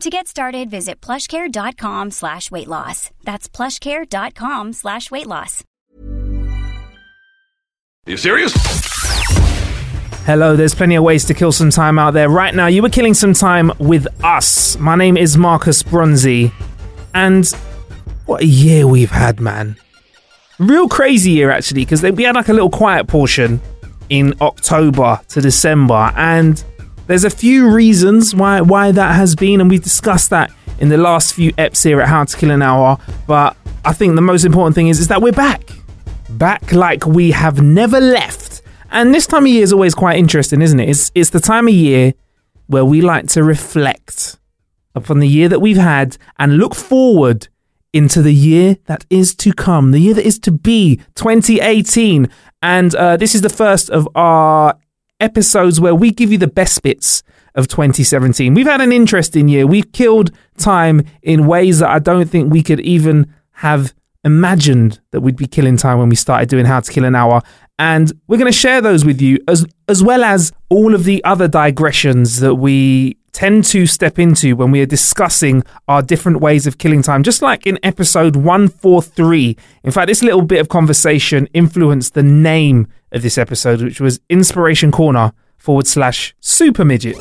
To get started, visit plushcare.com/weight-loss. That's plushcare.com/weight-loss. Are you serious? Hello, there's plenty of ways to kill some time out there. Right now, you were killing some time with us. My name is Marcus Bronzy, and what a year we've had, man. Real crazy year, actually, because we had like a little quiet portion in October to December, and there's a few reasons why that has been, and we've discussed that in the last few eps here at How to Kill an Hour, but I think the most important thing is that we're back like we have never left. And this time of year is always quite interesting, isn't it? It's the time of year where we like to reflect upon the year that we've had and look forward into the year that is to come, the year that is to be, 2018. And this is the first of our episodes where we give you the best bits of 2017. We've had an interesting year. We've killed time in ways that I don't think we could even have imagined that we'd be killing time when we started doing How to Kill an Hour. And we're going to share those with you, as well as all of the other digressions that we tend to step into when we are discussing our different ways of killing time, just like in episode 143. In fact, this little bit of conversation influenced the name of this episode, which was Inspiration Corner /Super Midget.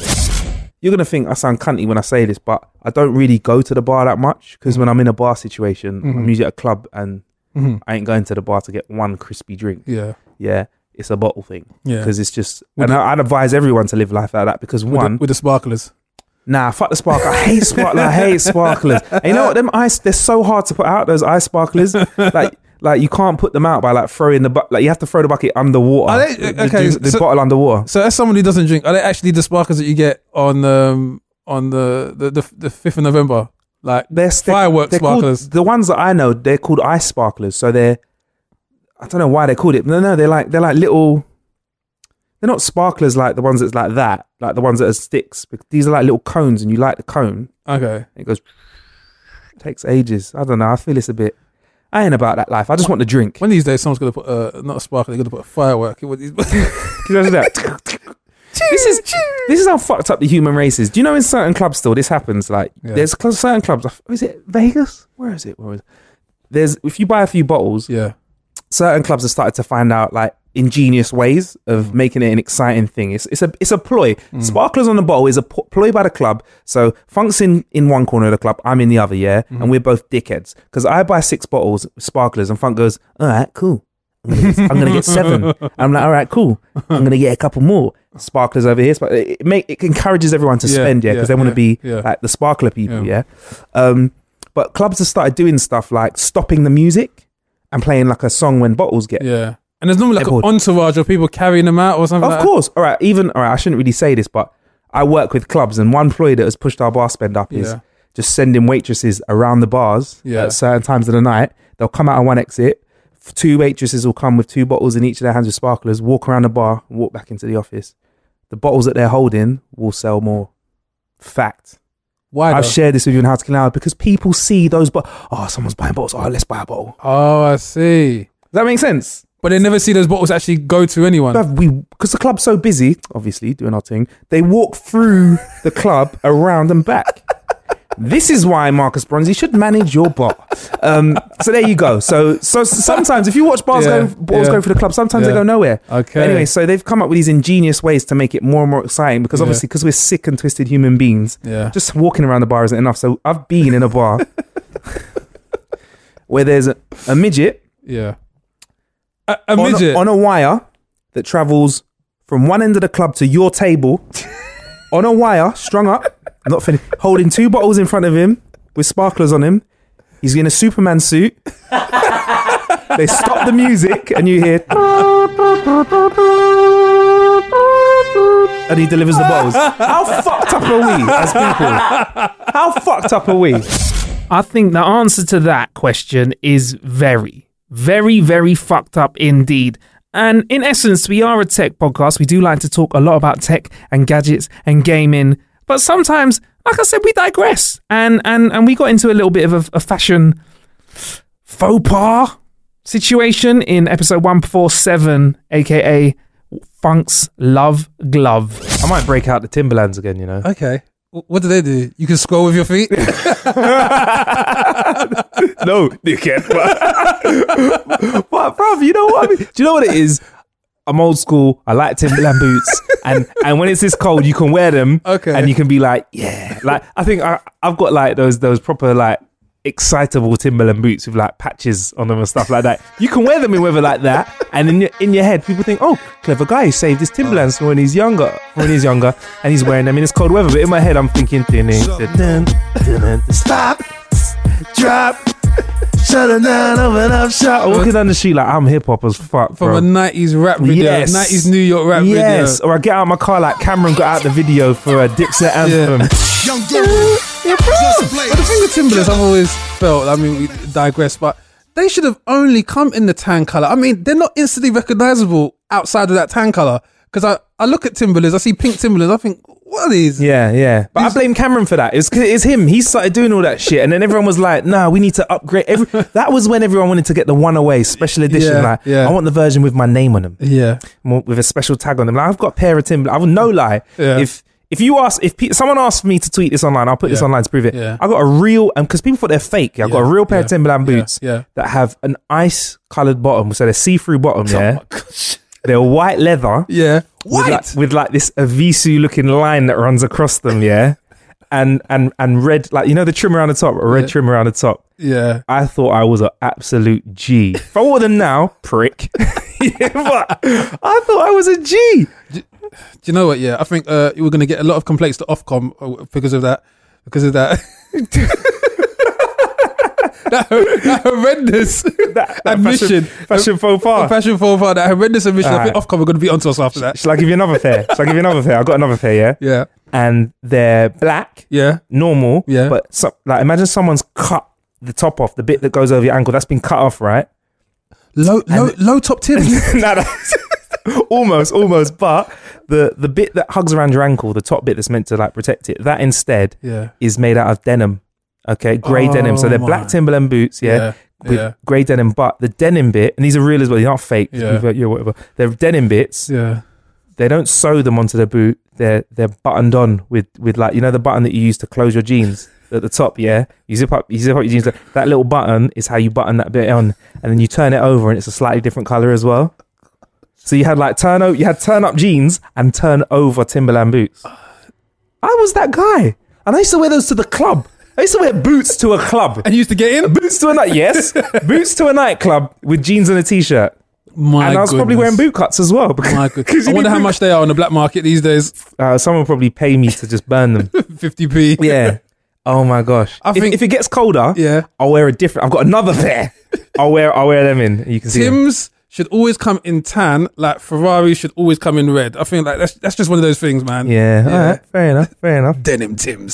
You're going to think I sound cunty when I say this, but I don't really go to the bar that much, because when I'm in a bar situation, I'm usually at a club, and I ain't going to the bar to get one crispy drink. Yeah. It's a bottle thing. Because it's just... I'd advise everyone to live life like that, because with the sparklers. Nah, fuck the sparkler. I hate sparklers. And you know what? Them ice, they're so hard to put out, those ice sparklers. Like you can't put them out by like throwing the bucket. Like you have to throw the bucket underwater. Are they, the bottle underwater. So as someone who doesn't drink, are they actually the sparklers that you get on the 5th of November? Like fireworks sparklers. Called, the ones that I know, they're called ice sparklers. So they're, I don't know why they called it. No, they're like little. They're not sparklers like the ones that's like that, like the ones that are sticks. These are like little cones, and you light the cone. Okay. And it goes. It takes ages. I don't know. I feel it's a bit. I ain't about that life. I just want the drink. One of these days, someone's gonna put not a sparkler. They're gonna put a firework. Can you imagine that? This is how fucked up the human race is. Do you know in certain clubs still this happens? Like there's certain clubs. Is it Vegas? Where is it? There's, if you buy a few bottles. Yeah. Certain clubs have started to find out like ingenious ways of making it an exciting thing. It's a ploy. Sparklers on the bottle is a ploy by the club. So Funk's in one corner of the club, I'm in the other, and we're both dickheads. Because I buy 6 bottles of sparklers and Funk goes, all right, cool. I'm going to get 7. I'm like, all right, cool. I'm going to get a couple more. Sparklers over here. It encourages everyone to spend, because they want to be like the sparkler people, But clubs have started doing stuff like stopping the music and playing like a song when bottles get. Yeah. And there's normally like an entourage of people carrying them out or something. Of course. All right. I shouldn't really say this, but I work with clubs, and one ploy that has pushed our bar spend up is just sending waitresses around the bars at certain times of the night. They'll come out on one exit. 2 waitresses will come with 2 bottles in each of their hands with sparklers, walk around the bar, walk back into the office. The bottles that they're holding will sell more. Fact. Why I've shared this with you in How to Kill an Hour, because people see those someone's buying bottles. Oh, let's buy a bottle. Oh, I see. Does that make sense? But they never see those bottles actually go to anyone. Because the club's so busy, obviously, doing our thing, they walk through the club around and back. This is why Marcus Bronzy should manage your bar. So there you go. So sometimes if you watch bars go for the club, sometimes they go nowhere. Okay. But anyway, so they've come up with these ingenious ways to make it more and more exciting, because obviously because we're sick and twisted human beings, just walking around the bar isn't enough. So I've been in a bar where there's a midget A midget? On a wire that travels from one end of the club to your table, on a wire, strung up, not finished, holding two bottles in front of him with sparklers on him. He's in a Superman suit. They stop the music and you hear... and he delivers the bottles. How fucked up are we as people? How fucked up are we? I think the answer to that question is very, very, very fucked up indeed. And in essence, we are a tech podcast. We do like to talk a lot about tech and gadgets and gaming. But sometimes, like I said, we digress. And we got into a little bit of a fashion faux pas situation in episode 147, a.k.a. Funk's Love Glove. I might break out the Timberlands again, you know. Okay. What do they do? You can score with your feet? No, you can't. But bruv, you know what I mean? Do you know what it is? I'm old school. I like Timberland boots. And when it's this cold, you can wear them. Okay. And you can be like, yeah. Like, I think I've got like those proper like excitable Timberland boots with like patches on them and stuff like that. You can wear them in weather like that, and in your head people think, oh, clever guy who saved his Timberlands for when he's younger and he's wearing them in this cold weather. But in my head I'm thinking, stop, drop, shut it down, open up shop. Walking down the street like I'm hip hop as fuck from a 90s rap video. Yes. 90s New York rap video. Yes. Or I get out of my car like Cameron got out the video for a Dipset anthem. Young girl. Yeah, but the thing with Timberlands, I've always felt, I mean, we digress, but they should have only come in the tan colour. I mean, they're not instantly recognisable outside of that tan colour. Because I look at Timberlands, I see pink Timberlands, I think, what is... Yeah. But I blame Cameron for that. It's him. He started doing all that shit. And then everyone was like, nah, we need to upgrade. That was when everyone wanted to get the one away special edition. Yeah, like, yeah. I want the version with my name on them. Yeah. With a special tag on them. Like, I've got a pair of Timberlands. I would no lie. Yeah. If someone asked me to tweet this online, I'll put this online to prove it. Yeah. I got a real, because people thought they're fake. I got a real pair of Timberland boots that have an ice coloured bottom, so they're see-through bottom. Oh my gosh. They're white leather. Yeah, white with like this Avisu looking line that runs across them. Yeah, and red, like, you know, the trim around the top, a red trim around the top. Yeah, I thought I was an absolute G. If I wore them now, prick. But I thought I was a G. Do you know what? Yeah, I think we're going to get a lot of complaints to Ofcom because of that. that horrendous admission. Fashion faux pas. Fashion faux pas, that horrendous admission. Right. I think Ofcom are going to be onto us after that. Shall I give you another pair? I've got another pair, yeah? Yeah. And they're black. Yeah. Normal. Yeah. But like, imagine someone's cut the top off, the bit that goes over your ankle. That's been cut off, right? Low top tips. Almost, but the bit that hugs around your ankle, the top bit that's meant to like protect it, that instead is made out of denim. Okay, grey denim. So they're black Timberland boots, with grey denim, but the denim bit, and these are real as well, they're not fake. Yeah, whatever. They're denim bits. Yeah. They don't sew them onto the boot. They're buttoned on with like, you know, the button that you use to close your jeans at the top. Yeah, you zip up your jeans. That little button is how you button that bit on, and then you turn it over, and it's a slightly different color as well. So you had like turn up jeans and turn over Timberland boots. I was that guy. And I used to wear those to the club. I used to wear boots to a club. And you used to get in? Boots to a night, yes. Boots to a nightclub with jeans and a t-shirt. I was probably wearing boot cuts as well. I wonder how much they are on the black market these days. Someone will probably pay me to just burn them. 50p. Yeah. Oh my gosh. I think if it gets colder, I'll wear a different. I've got another pair. I'll wear them in. You can see Tim's. Them. Should always come in tan, like Ferrari should always come in red. I think like that's just one of those things, man. Yeah. All right, fair enough. Denim Tims.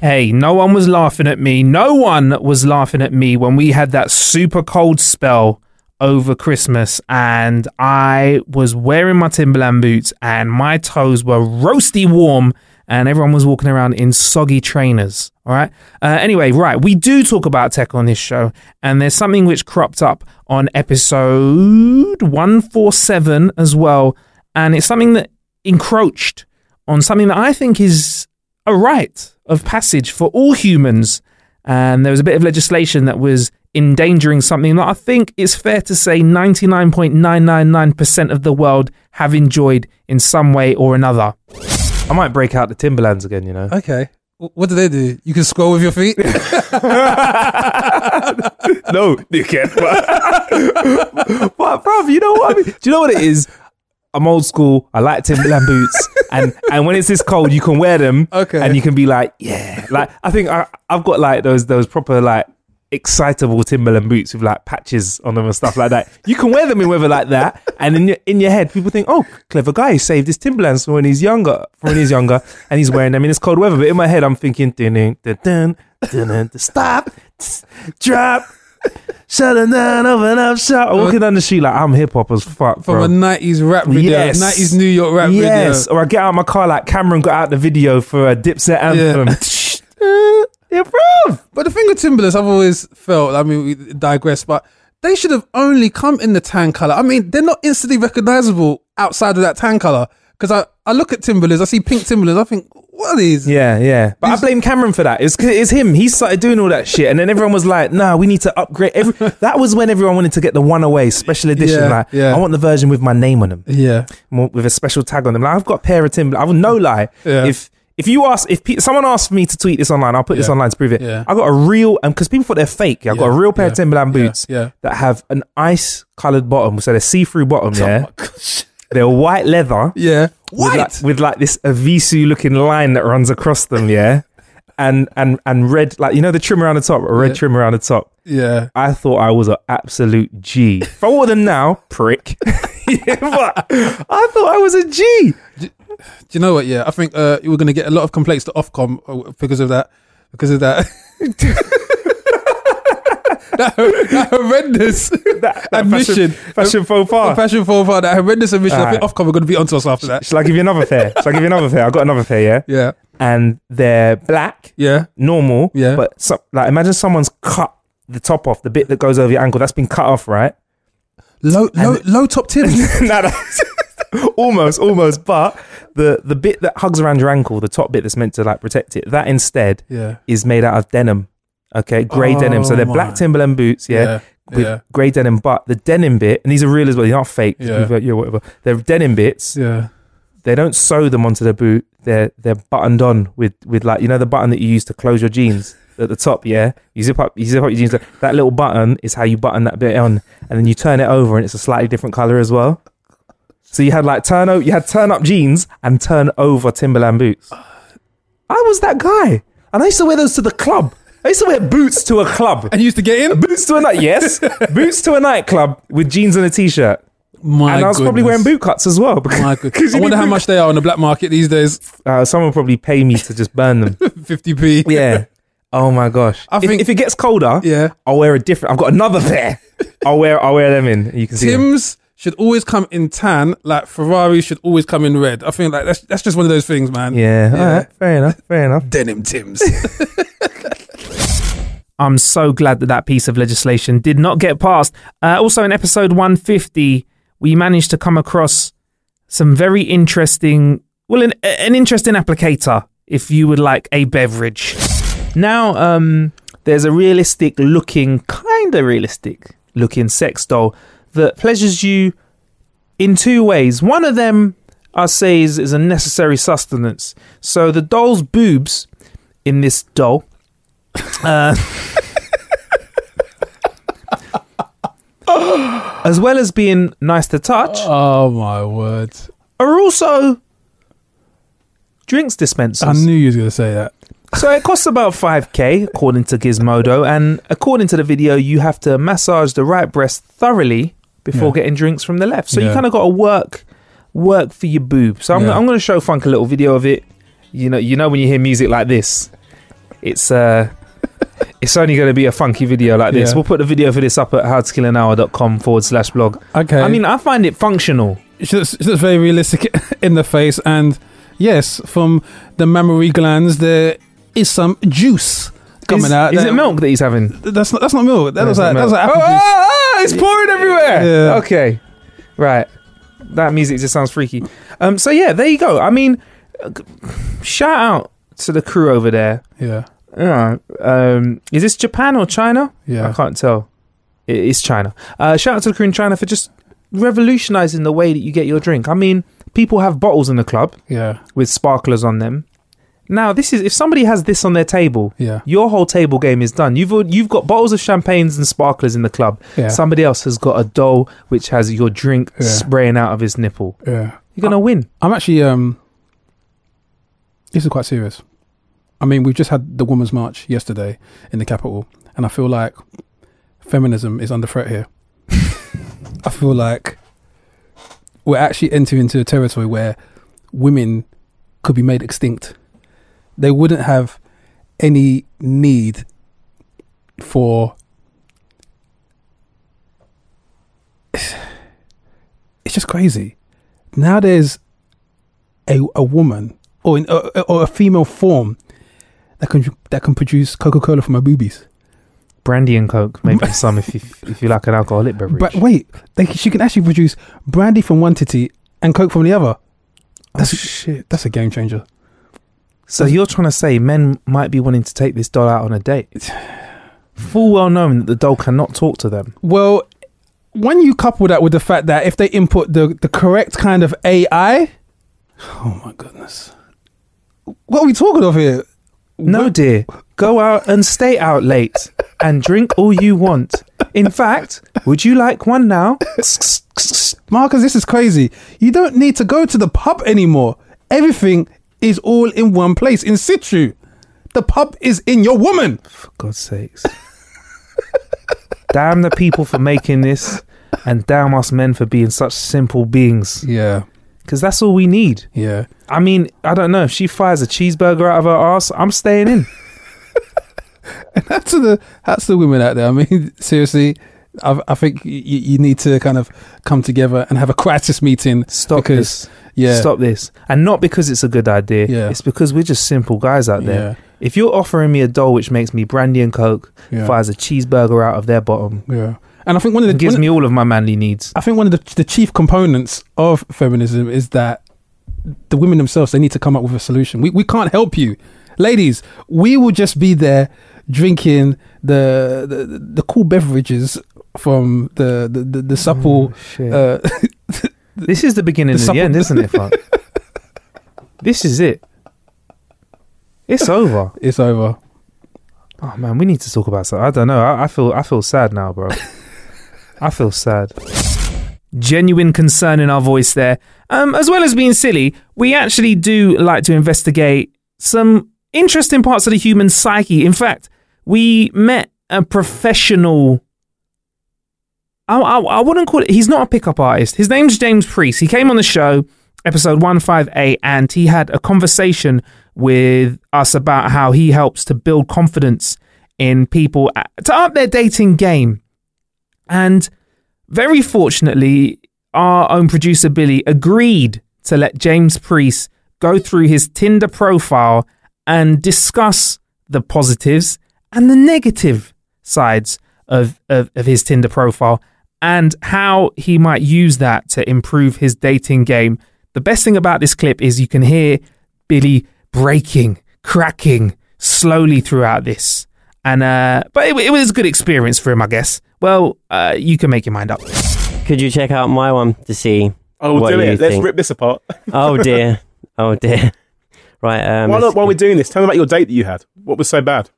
Hey, no one was laughing at me when we had that super cold spell over Christmas, and I was wearing my Timberland boots and my toes were roasty warm, and everyone was walking around in soggy trainers, all right? Anyway, we do talk about tech on this show, and there's something which cropped up on episode 147 as well, and it's something that encroached on something that I think is a rite of passage for all humans, and there was a bit of legislation that was endangering something that I think it's fair to say 99.999% of the world have enjoyed in some way or another. I might break out the Timberlands again, you know. Okay. What do they do? You can scroll with your feet? No, you can't. But bruv, you know what I mean? Do you know what it is? I'm old school. I like Timberland boots. And when it's this cold, you can wear them. Okay. And you can be like, yeah. Like, I think I've got like those proper like excitable Timberland boots with like patches on them and stuff like that. You can wear them in weather like that, and in your head people think, oh, clever guy, he saved his Timberlands for when he's younger and he's wearing them in this cold weather. But in my head I'm thinking, dun, dun, dun, dun, dun, stop, drop, shut it down, open up shop. I'm walking down the street like I'm hip hop as fuck from a 90s rap video. Yes. 90s New York rap video. Yes. Or I get out of my car like Cameron got out the video for a Dipset anthem. Yeah. Yeah, bro. But the thing with Timberlands, I've always felt, I mean, we digress, but they should have only come in the tan colour. I mean, they're not instantly recognisable outside of that tan colour. Because I look at Timberlands, I see pink Timberlands, I think, what is? Yeah, yeah. But I blame Cameron for that. It's him. He started doing all that shit. And then everyone was like, nah, we need to upgrade. That was when everyone wanted to get the one away special edition. Yeah, like, yeah. I want the version with my name on them. Yeah. With a special tag on them. Like, I've got a pair of Timberlands. I would no lie. Yeah. If someone asked me to tweet this online, I'll put this online to prove it. Yeah. I got a real, because people thought they're fake. I got a real pair of Timberland boots that have an ice coloured bottom, so they're see-through bottom. Oh, yeah, they're white leather. Yeah, with like this Evisu looking line that runs across them. Yeah, and red, like, you know, the trim around the top, a red trim around the top. Yeah, I thought I was an absolute G. If I wore them now, prick. Yeah, but I thought I was a G. Do you know what? Yeah, I think you were going to get a lot of complaints to Ofcom because of that. that horrendous admission. Fashion faux pas. Fashion faux pas, that horrendous admission. Right. I think Ofcom are going to be onto us after that. Shall I give you another pair? I've got another pair, yeah? Yeah. And they're black. Yeah. Normal. Yeah. But imagine someone's cut the top off, the bit that goes over your ankle. That's been cut off, right? Low top Tims. No. almost but the bit that hugs around your ankle, the top bit that's meant to like protect it, that instead is made out of denim. Okay, grey denim. So they're black Timberland boots, with grey denim, but the denim bit, and these are real as well, they're not fake, whatever, they're denim bits. They don't sew them onto the boot, they're buttoned on with like, you know, the button that you use to close your jeans at the top. You zip up your jeans, like, that little button is how you button that bit on, and then you turn it over and it's a slightly different colour as well. So you had like turn up jeans and turn over Timberland boots. I was that guy. And I used to wear those to the club. I used to wear boots to a club. And you used to get in? Boots to a night, yes. Boots to a nightclub with jeans and a t-shirt. I was probably wearing boot cuts as well. I wonder how much they are on the black market these days. Someone would probably pay me to just burn them. 50p. Yeah. Oh my gosh. I think if it gets colder, I'll wear I've got another pair. I'll wear them in. You can see Tim's. Should always come in tan, like Ferrari should always come in red. I think like that's just one of those things, man. Yeah, all right, fair enough. Denim Tims. I'm so glad that piece of legislation did not get passed. Also, in episode 150, we managed to come across some very interesting, an interesting applicator, if you would like a beverage. Now, there's a kind of realistic looking sex doll that pleasures you in two ways. One of them, I say, is a necessary sustenance. So the doll's boobs in this doll... as well as being nice to touch... Oh, my word. ...are also drinks dispensers. I knew you were going to say that. So it costs about 5k, according to Gizmodo. And according to the video, you have to massage the right breast thoroughly... before getting drinks from the left. So you kind of got to work for your boob. So I'm going to show Funk a little video of it. You know when you hear music like this, it's only going to be a funky video like this. Yeah. We'll put the video for this up at howtokillanhour.com/blog. Okay. I mean, I find it functional. It's very realistic in the face. And yes, from the mammary glands, there is some juice coming out. Is it milk that he's having? That's not milk. That was apple juice. It's pouring everywhere. Yeah. Okay, right. That music just sounds freaky. So yeah, there you go. I mean, shout out to the crew over there. Yeah. Is this Japan or China? Yeah. I can't tell. It is China. Shout out to the crew in China for just revolutionising the way that you get your drink. I mean, people have bottles in the club. Yeah. With sparklers on them. Now, this is if somebody has this on their table, yeah, your whole table game is done. You've got bottles of champagnes and sparklers in the club. Yeah. Somebody else has got a doll which has your drink spraying out of his nipple. Yeah, you're gonna win. I'm actually this is quite serious. I mean, we've just had the Women's March yesterday in the capital, and I feel like feminism is under threat here. I feel like we're actually entering into a territory where women could be made extinct. They wouldn't have any need for... It's just crazy. Now there's a woman or a female form that can produce Coca-Cola from her boobies. Brandy and Coke, maybe some if you like an alcoholic beverage. But wait, she can actually produce brandy from one titty and Coke from the other. That's a game changer. So you're trying to say men might be wanting to take this doll out on a date, full well knowing that the doll cannot talk to them. Well, when you couple that with the fact that if they input the correct kind of AI, oh my goodness, what are we talking of here? No, dear, go out and stay out late and drink all you want. In fact, would you like one now? Marcus, this is crazy. You don't need to go to the pub anymore. Everything is all in one place, in situ. The pub is in your woman. For God's sakes. Damn the people for making this, and damn us men for being such simple beings. Yeah. Because that's all we need. Yeah. I mean, I don't know. If she fires a cheeseburger out of her arse, I'm staying in. And that's the women out there. I mean, seriously, I think you need to kind of come together and have a crisis meeting. Stop this. And not because it's a good idea. Yeah. It's because we're just simple guys out there. Yeah. If you're offering me a doll which makes me brandy and Coke, fires a cheeseburger out of their bottom. Yeah. And I think one of the... gives me all of my manly needs. I think one of the chief components of feminism is that the women themselves, they need to come up with a solution. We can't help you. Ladies, we will just be there drinking the cool beverages from the supple... this is the beginning of the end, isn't it, Frank? This is it. It's over. It's over. Oh, man, we need to talk about something. I don't know. I feel sad now, bro. I feel sad. Genuine concern in our voice there. As well as being silly, we actually do like to investigate some interesting parts of the human psyche. In fact, we met a professional... I wouldn't call it... He's not a pickup artist. His name's James Priest. He came on the show, episode 158, and he had a conversation with us about how he helps to build confidence in people to up their dating game. And very fortunately, our own producer, Billy, agreed to let James Priest go through his Tinder profile and discuss the positives and the negative sides of his Tinder profile and how he might use that to improve his dating game. The best thing about this clip is you can hear Billy breaking, cracking slowly throughout this. And but it was a good experience for him, I guess. Well, you can make your mind up. Could you check out my one to see? Oh, do it. Let's rip this apart. Oh dear. Right. While we're doing this, tell me about your date that you had. What was so bad?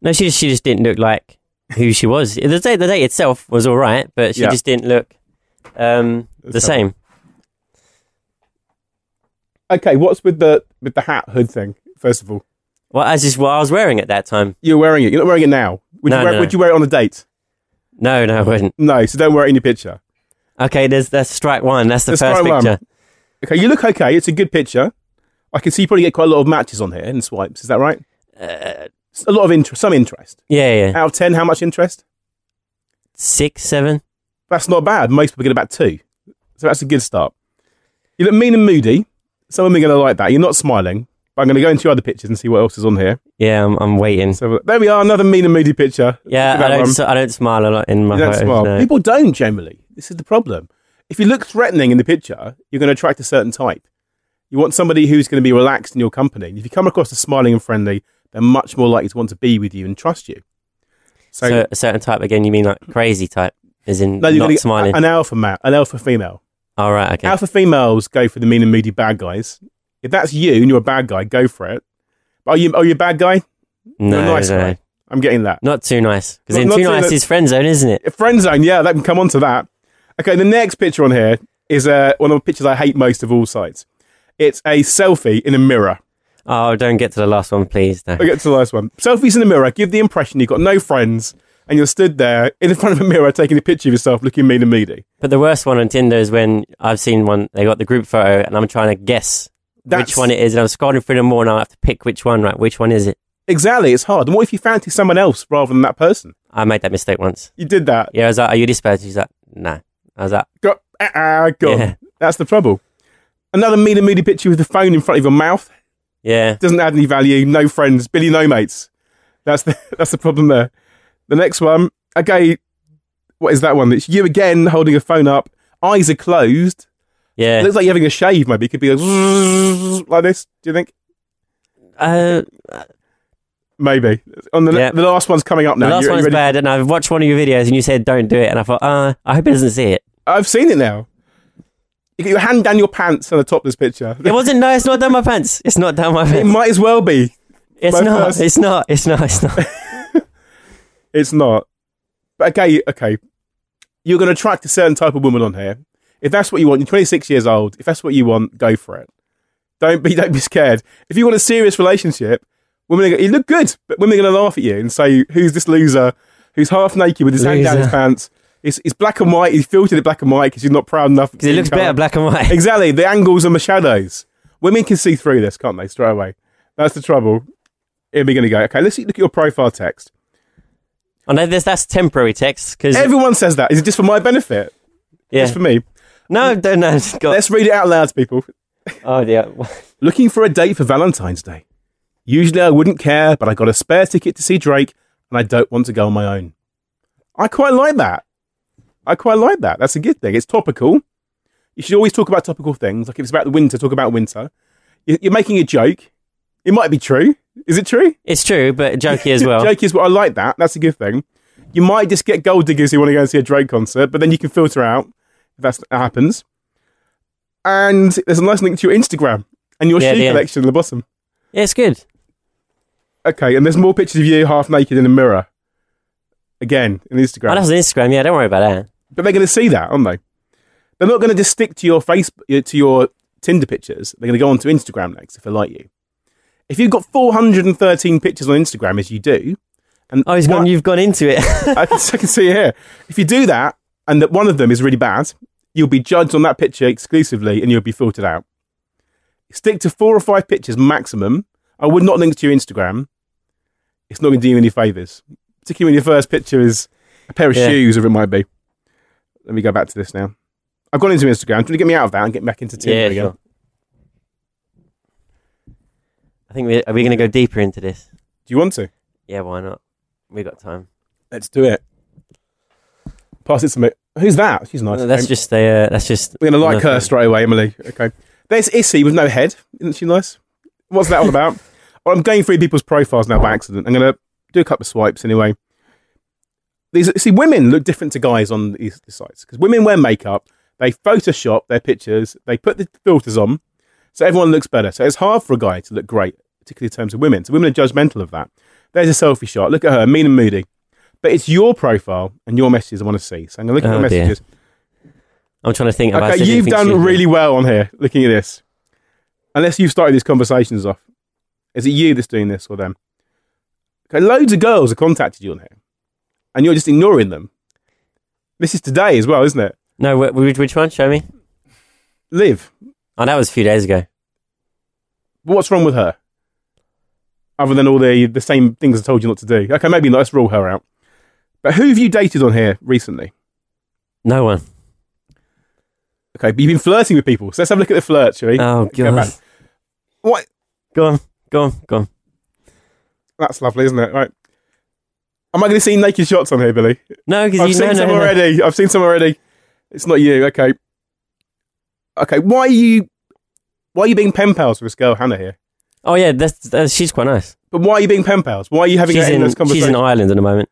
No, she just didn't look like who she was. The date itself was all right, but she just didn't look the same. Okay, what's with the hat hood thing? First of all, well, as is what I was wearing at that time. You're wearing it. You're not wearing it now. Would you wear it on a date? No, I wouldn't. No, so don't wear it in your picture. Okay, that's strike one. That's the first picture. One. Okay, you look okay. It's a good picture. I can see you probably get quite a lot of matches on here and swipes. Is that right? A lot of interest. Some interest. Yeah. Out of 10, how much interest? 6, 7. That's not bad. Most people get about 2. So that's a good start. You look mean and moody. Some women are going to like that. You're not smiling. But I'm going to go into your other pictures and see what else is on here. Yeah, I'm waiting. So there we are, another mean and moody picture. Yeah, I don't smile a lot in my photos. No. People don't generally. This is the problem. If you look threatening in the picture, you're going to attract a certain type. You want somebody who's going to be relaxed in your company. If you come across as smiling and friendly, they're much more likely to want to be with you and trust you. So a certain type, again, you mean like crazy type, as in not smiling? An alpha female. All right, okay. Alpha females go for the mean and moody bad guys. If that's you and you're a bad guy, go for it. Are you a bad guy? No, nice no. guy. I'm getting that. Not too nice. Because in too nice is friend zone, isn't it? Friend zone, yeah. That can come on to that. Okay, the next picture on here is one of the pictures I hate most of all sites. It's a selfie in a mirror. Oh, don't get to the last one, please. Don't get to the last one. Selfies in a mirror give the impression you've got no friends and you're stood there in front of a mirror taking a picture of yourself looking mean and meaty. But the worst one on Tinder is when I've seen one, they got the group photo and I'm trying to guess which one it is, and I'm scrolling through them all and I have to pick which one, right? Which one is it? Exactly, it's hard. And what if you fancy someone else rather than that person? I made that mistake once. You did that? Yeah, I was like, are you this person? She's like, nah. I was like... God. Yeah. That's the trouble. Another mean and moody picture with the phone in front of your mouth. Yeah. Doesn't add any value, no friends, Billy no mates. That's the problem there. The next one, okay, what is that one? It's you again holding a phone up, eyes are closed. Yeah. It looks like you're having a shave maybe. It could be like this, do you think? Maybe. On the last one's coming up now. The last one's bad, and I've watched one of your videos, and you said don't do it, and I thought, I hope he doesn't see it. I've seen it now. You get your hand down your pants on the top of this picture. It wasn't. No, it's not down my pants. It's not down my pants. It might as well be. It's not. First. It's not. It's not. It's not. It's not. But okay. You're going to attract a certain type of woman on here. If that's what you want, you're 26 years old. If that's what you want, go for it. Don't be scared. If you want a serious relationship. Women are, you look good, but women are going to laugh at you and say, who's this loser who's half naked with his hand down his pants? It's black and white. He's filtered it black and white because he's not proud enough. Because it looks better black and white. Exactly. The angles and the shadows. Women can see through this, can't they? Straight away. That's the trouble. Here we're going to go. Okay, let's look at your profile text. I know that's temporary text. Cause everyone says that. Is it just for my benefit? Yeah. Just for me? No, don't know. Let's read it out loud to people. Oh, yeah. Looking for a date for Valentine's Day. Usually I wouldn't care, but I got a spare ticket to see Drake and I don't want to go on my own. I quite like that. That's a good thing. It's topical. You should always talk about topical things. Like if it's about the winter, talk about winter. You're making a joke. It might be true. Is it true? It's true, but jokey as well. Jokey as well. I like that. That's a good thing. You might just get gold diggers who want to go and see a Drake concert, but then you can filter out if that happens. And there's a nice link to your Instagram and your shoe collection at the bottom. Yeah, it's good. Okay, and there's more pictures of you half naked in a mirror. Again, in Instagram. Oh, that's on Instagram. Yeah, don't worry about that. But they're going to see that, aren't they? They're not going to just stick to your Facebook, to your Tinder pictures. They're going to go on to Instagram next if they like you. If you've got 413 pictures on Instagram, as you do, and you've gone into it. I can see it here. If you do that, and that one of them is really bad, you'll be judged on that picture exclusively, and you'll be filtered out. Stick to 4 or 5 pictures maximum. I would not link to your Instagram. It's not going to do you any favours. Particularly when your first picture is a pair of shoes, or it might be. Let me go back to this now. I've gone into Instagram. Do you want to get me out of that and get back into Tinder again? Sure. I think are we going to go deeper into this? Do you want to? Yeah, why not? We got time. Let's do it. Pass it to me. Who's that? She's nice. No, that's just. We're going to like her straight away, Emily. Okay. There's Issy with no head. Isn't she nice? What's that all about? Well, I'm going through people's profiles now by accident. I'm going to do a couple of swipes anyway. Women look different to guys on these sites because women wear makeup. They Photoshop their pictures. They put the filters on so everyone looks better. So it's hard for a guy to look great, particularly in terms of women. So women are judgmental of that. There's a selfie shot. Look at her, mean and moody. But it's your profile and your messages I want to see. So I'm going to look at her messages. Dear. I'm trying to think. Okay, you've done really well on here, looking at this. Unless you've started these conversations off. Is it you that's doing this or them? Okay, loads of girls have contacted you on here. And you're just ignoring them. This is today as well, isn't it? No, which one? Show me. Liv. Oh, that was a few days ago. But what's wrong with her? Other than all the same things I told you not to do. Okay, maybe not. Let's rule her out. But who have you dated on here recently? No one. Okay, but you've been flirting with people. So let's have a look at the flirt, shall we? Oh, God. What? Go on. That's lovely, isn't it? Right. Am I going to see naked shots on here, Billy? No, because I've seen some already. It's not you. Okay. Okay, why are you being pen pals with this girl, Hannah, here? Oh, yeah, she's quite nice. But why are you being pen pals? Why are you having this conversation? She's in Ireland at the moment.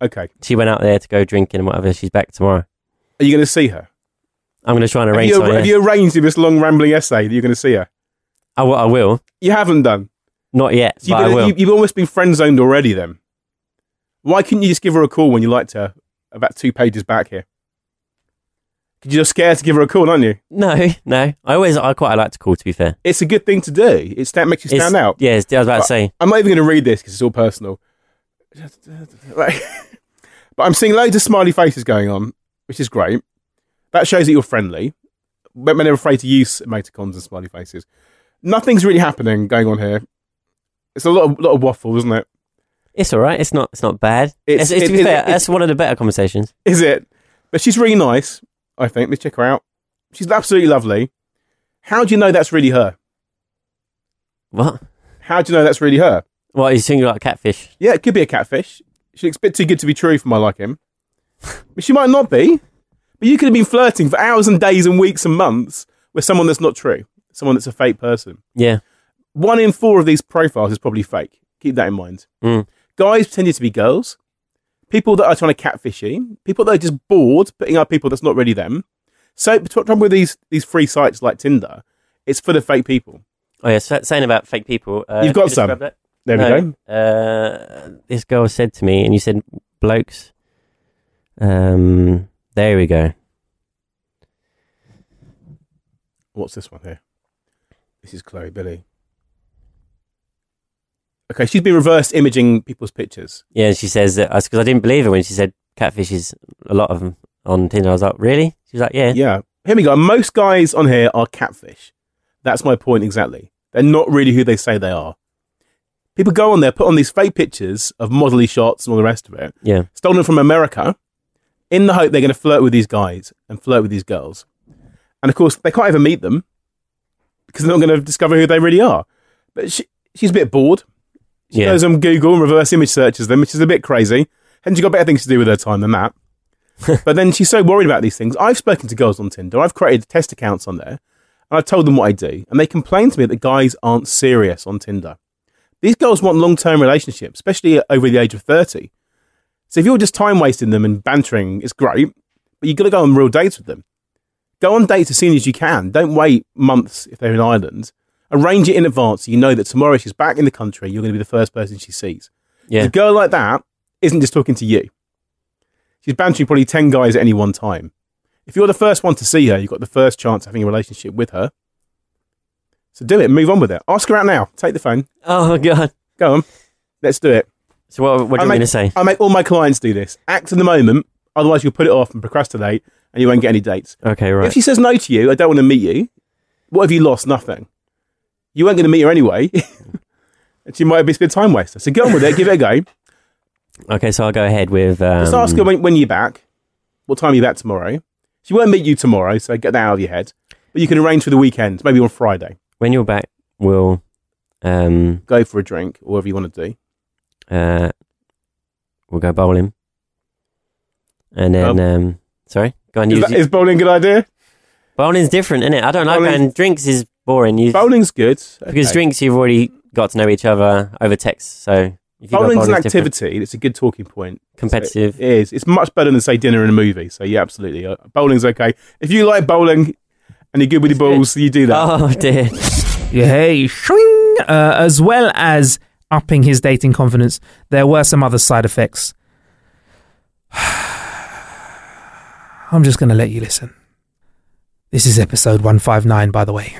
Okay. She went out there to go drinking and whatever. She's back tomorrow. Are you going to see her? I'm going to try and arrange her. Have you arranged this long rambling essay that you're going to see her? I will. You haven't done. Not yet. So but you've almost been friend zoned already then. Why couldn't you just give her a call when you liked her? About 2 pages back here. You're scared to give her a call, aren't you? No. I quite like to call, to be fair. It's a good thing to do. That makes you stand out. Yeah, I was about to say. I'm not even going to read this because it's all personal. But I'm seeing loads of smiley faces going on, which is great. That shows that you're friendly. Women are afraid to use emoticons and smiley faces. Nothing's really happening going on here. It's a lot of waffle, isn't it? It's all right. It's not bad. To be fair, that's one of the better conversations. Is it? But she's really nice, I think. Let's check her out. She's absolutely lovely. How do you know that's really her? What? How do you know that's really her? Well, you think you're like a catfish? Yeah, it could be a catfish. She looks a bit too good to be true for my liking. But she might not be. But you could have been flirting for hours and days and weeks and months with someone that's not true. Someone that's a fake person. Yeah. 1 in 4 of these profiles is probably fake. Keep that in mind. Mm. Guys pretending to be girls. People that are trying to catfish you. People that are just bored, putting up people that's not really them. So, the trouble with these free sites like Tinder, it's full of fake people. Oh, yeah. So, saying about fake people. You've got some. There we go. This girl said to me, and you said blokes. There we go. What's this one here? This is Chloe Billy. Okay, she's been reverse imaging people's pictures. Yeah, she says that because I didn't believe her when she said catfishes, a lot of them on Tinder. I was like, really? She was like, yeah. Yeah. Here we go. Most guys on here are catfish. That's my point exactly. They're not really who they say they are. People go on there, put on these fake pictures of modelly shots and all the rest of it. Yeah. Stolen from America in the hope they're going to flirt with these guys and flirt with these girls. And of course, they can't ever meet them because they're not going to discover who they really are. But she's a bit bored. She goes on Google and reverse image searches them, which is a bit crazy. Hadn't she got better things to do with her time than that? But then she's so worried about these things. I've spoken to girls on Tinder. I've created test accounts on there. And I've told them what I do. And they complain to me that guys aren't serious on Tinder. These girls want long-term relationships, especially over the age of 30. So if you're just time-wasting them and bantering, it's great. But you've got to go on real dates with them. Go on dates as soon as you can. Don't wait months if they're in Ireland. Arrange it in advance so you know that tomorrow she's back in the country, you're going to be the first person she sees. Yeah. A girl like that isn't just talking to you. She's bantering probably 10 guys at any one time. If you're the first one to see her, you've got the first chance of having a relationship with her. So do it. Move on with it. Ask her out now. Take the phone. Oh, God. Go on. Let's do it. So what are you going to say? I make all my clients do this. Act in the moment. Otherwise, you'll put it off and procrastinate and you won't get any dates. Okay, right. If she says no to you, I don't want to meet you. What have you lost? Nothing. You weren't going to meet her anyway. And she might be a bit time waster. So get on with it. Give it a go. Okay, so I'll go ahead with... Just ask her when you're back. What time are you back tomorrow? She won't meet you tomorrow, so get that out of your head. But you can arrange for the weekend, maybe on Friday. When you're back, we'll... go for a drink, or whatever you want to do. We'll go bowling. And then... sorry? Go on. Is bowling a good idea? Bowling's different, isn't it? I don't know. And drinks is... boring. Bowling's good. Okay. Because drinks, you've already got to know each other over text. So if bowling's an activity. Different. It's a good talking point. Competitive. So it is. It's much better than, say, dinner and a movie. So, yeah, absolutely. Bowling's okay. If you like bowling and you're good with your balls, you do that. Oh, dear. Yay. As well as upping his dating confidence, there were some other side effects. I'm just going to let you listen. This is episode 159, by the way.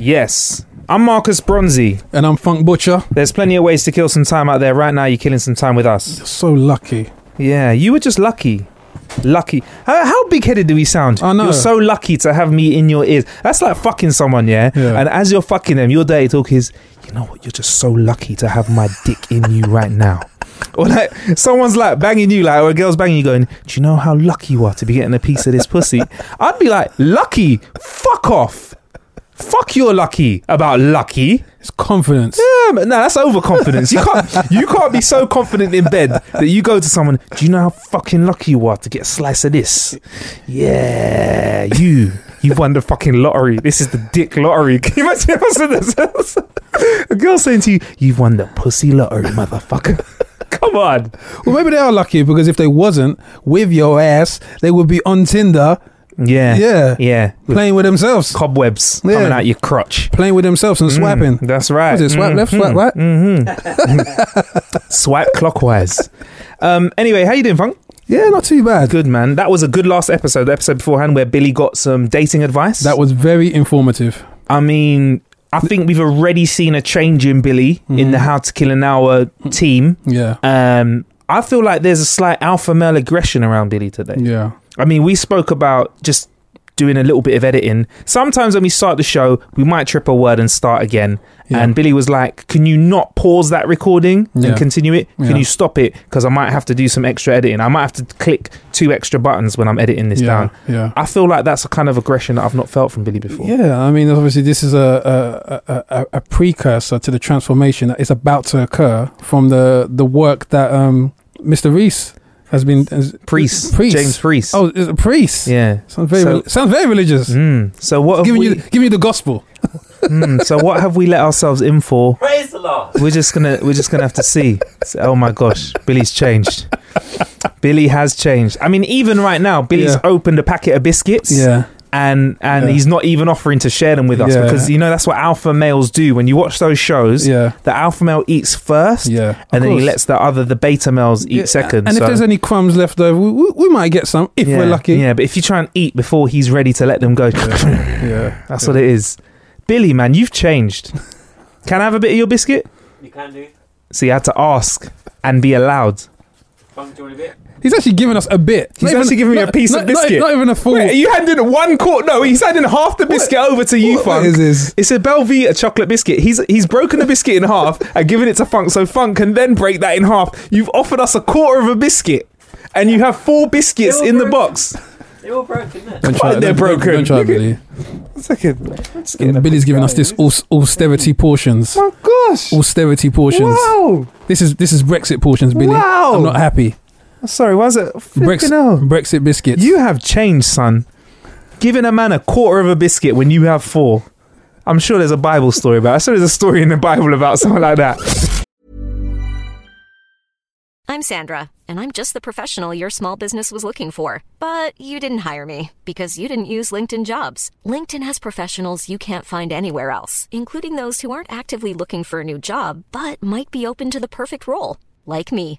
Yes, I'm Marcus Bronzy. And I'm Funk Butcher. There's plenty of ways to kill some time out there. Right now, you're killing some time with us. You're so lucky. Yeah, you were just lucky. Lucky. How big-headed do we sound? I know. You're so lucky to have me in your ears. That's like fucking someone, yeah? And as you're fucking them, your dirty talk is, you know what, you're just so lucky to have my dick in you right now. Or like, someone's like banging you, like, or a girl's banging you going, do you know how lucky you are to be getting a piece of this pussy? I'd be like, lucky? Fuck off. Fuck you're lucky about lucky. It's confidence. Yeah, but no, that's overconfidence. You can't be so confident in bed that you go to someone, do you know how fucking lucky you are to get a slice of this? Yeah, you've won the fucking lottery. This is the dick lottery. Can you imagine if I said this? A girl saying to you, you've won the pussy lottery, motherfucker. Come on. Well, maybe they are lucky because if they wasn't with your ass, they would be on Tinder Yeah. Playing with themselves. Cobwebs coming out your crotch. Playing with themselves and swiping. That's right. Was it swipe left, swipe right? Swipe clockwise. Anyway, how you doing, Funk? Yeah, not too bad. Good, man. That was a good last episode, the episode beforehand where Billy got some dating advice. That was very informative. I mean, I think we've already seen a change in Billy in the How to Kill an Hour team. Yeah. I feel like there's a slight alpha male aggression around Billy today. Yeah. I mean, we spoke about just doing a little bit of editing. Sometimes when we start the show, we might trip a word and start again. Yeah. And Billy was like, can you not pause that recording and continue it? Can you stop it? Because I might have to do some extra editing. I might have to click 2 extra buttons when I'm editing this down. Yeah. I feel like that's a kind of aggression that I've not felt from Billy before. Yeah, I mean, obviously this is a precursor to the transformation that is about to occur from the work that Mr. Reese has been... Priest. James Priest. Oh, it's a priest. Yeah. Sounds very religious. So what have giving you the gospel. So what have we let ourselves in for? Praise the Lord. We're just gonna have to see. Oh my gosh, Billy's changed. Billy has changed. I mean, even right now, Billy's opened a packet of biscuits. Yeah. And he's not even offering to share them with us because, you know, that's what alpha males do. When you watch those shows, the alpha male eats first and then he lets the beta males eat second. And if there's any crumbs left over, we might get some if we're lucky. Yeah, but if you try and eat before he's ready to let them go, that's what it is. Billy, man, you've changed. Can I have a bit of your biscuit? You can do. See, I had to ask and be allowed. Fun, do you want a bit? He's actually giving us a bit. He's actually giving me a piece of biscuit. Not even a full. Wait, are you handing one quart? No, he's handing half the biscuit over to you, Funk. What is this? It's a Belvita chocolate biscuit. He's broken the biscuit in half and given it to Funk, so Funk can then break that in half. You've offered us a quarter of a biscuit, and you have 4 biscuits in the box. They're all broken, man. They're broken. Don't try, Billy. It's like Billy's giving us this austerity portions. Oh my gosh! Austerity portions. Wow! This is Brexit portions, Billy. Wow! I'm not happy. Sorry, why is it Brexit biscuits? You have changed, son. Giving a man a quarter of a biscuit when you have 4. I'm sure there's a Bible story about it. I'm sure there's a story in the Bible about something like that. I'm Sandra, and I'm just the professional your small business was looking for. But you didn't hire me because you didn't use LinkedIn Jobs. LinkedIn has professionals you can't find anywhere else, including those who aren't actively looking for a new job, but might be open to the perfect role, like me.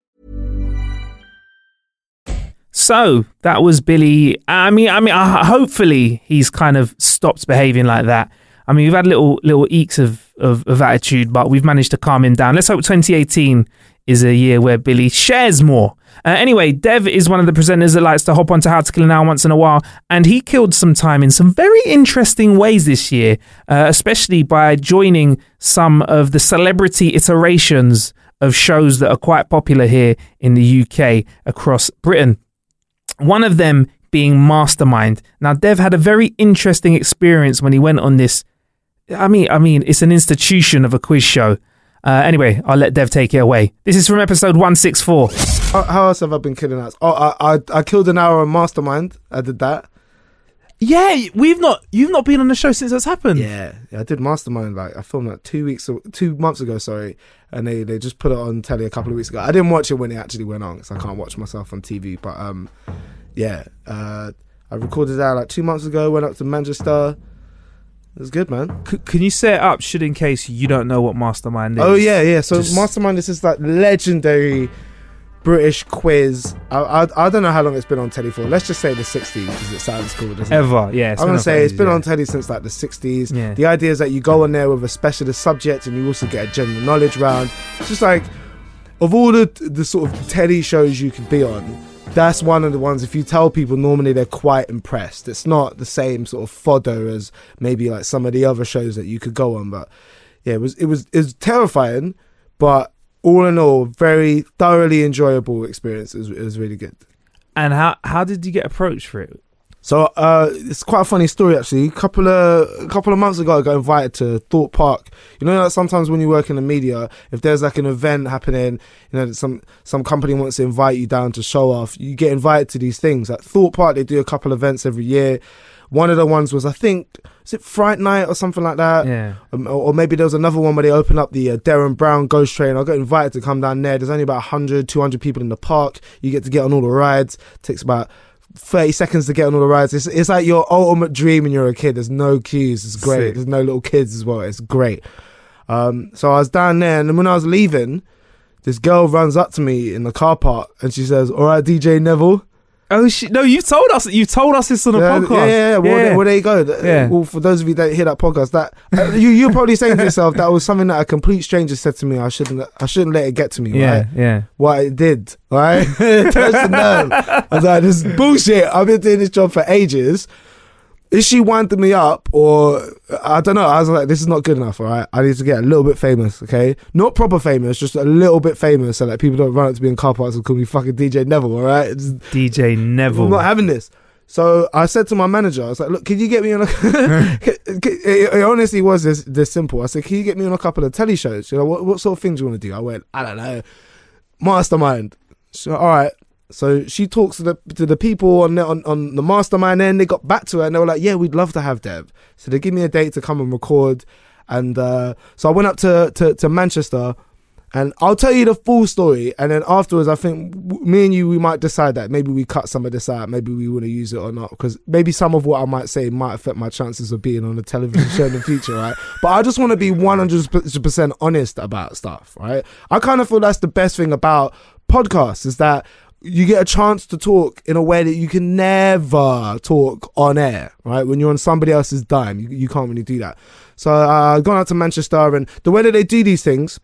So that was Billy. I mean, hopefully he's kind of stopped behaving like that. I mean, we've had little eeks of attitude, but we've managed to calm him down. Let's hope 2018 is a year where Billy shares more. Anyway, Dev is one of the presenters that likes to hop onto How to Kill an Hour once in a while, and he killed some time in some very interesting ways this year, especially by joining some of the celebrity iterations of shows that are quite popular here in the UK across Britain. One of them being Mastermind. Now, Dev had a very interesting experience when he went on this. I mean, it's an institution of a quiz show. Anyway, I'll let Dev take it away. This is from episode 164. How else have I been killing hours? Oh, I killed an hour on Mastermind. I did that. Yeah, you've not been on the show since that's happened. Yeah, I did Mastermind. Like, I filmed that 2 months ago, sorry, and they just put it on telly a couple of weeks ago. I didn't watch it when it actually went on because I can't watch myself on TV. But yeah, I recorded that like 2 months ago, went up to Manchester. It was good, man. Can you set it up, should in case you don't know what Mastermind is? Oh, yeah, yeah. So Mastermind is this like legendary British quiz. I don't know how long it's been on telly for. Let's just say the 60s, because it sounds cool, doesn't Ever, it? Yeah. I'm going to say it's been on telly since like the 60s. Yeah. The idea is that you go on there with a specialist subject and you also get a general knowledge round. It's just like, of all the sort of telly shows you could be on, that's one of the ones, if you tell people, normally they're quite impressed. It's not the same sort of fodder as maybe like some of the other shows that you could go on. But yeah, it was terrifying, but all in all, very thoroughly enjoyable experience. It was really good. And how did you get approached for it? So it's quite a funny story, actually. A couple of months ago, I got invited to Thorpe Park. You know, like sometimes when you work in the media, if there's like an event happening, you know, some company wants to invite you down to show off, you get invited to these things. At Thorpe Park, they do a couple events every year. One of the ones was, I think, was it Fright Night or something like that? Yeah. Or maybe there was another one where they opened up the Derren Brown Ghost Train. I got invited to come down there. There's only about 100, 200 people in the park. You get to get on all the rides. It takes about 30 seconds to get on all the rides. It's like your ultimate dream when you're a kid. There's no queues. It's great. Sick. There's no little kids as well. It's great. So I was down there, and then when I was leaving, this girl runs up to me in the car park and she says, "All right, DJ Neville." Oh shit! No, you told us this on the podcast. Yeah. Well, there you go. Yeah. Well, for those of you that hear that podcast, that you're probably saying to yourself, that was something that a complete stranger said to me. I shouldn't let it get to me. Yeah, right? Yeah. What it did, right? Touched the nerve. I was like, this is bullshit. I've been doing this job for ages. Is she winding me up, or I don't know? I was like, this is not good enough. All right, I need to get a little bit famous. Okay, not proper famous, just a little bit famous, so that people don't run up to me in car parks and call me fucking DJ Neville. All right, it's DJ Neville. I'm not having this. So I said to my manager, I was like, look, can you get me on? It honestly was this simple. I said, can you get me on a couple of telly shows? You know, what sort of things you want to do? I went, I don't know, Mastermind. So all right. So she talks to the people on the Mastermind end. They got back to her and they were like, yeah, we'd love to have Dev. So they give me a date to come and record. And so I went up to Manchester, and I'll tell you the full story. And then afterwards, I think me and you, we might decide that maybe we cut some of this out. Maybe we want to use it or not, because maybe some of what I might say might affect my chances of being on a television show in the future, right? But I just want to be 100% honest about stuff, right? I kind of feel that's the best thing about podcasts, is that you get a chance to talk in a way that you can never talk on air, right? When you're on somebody else's dime, you can't really do that. So I've gone out to Manchester, and the way that they do these things,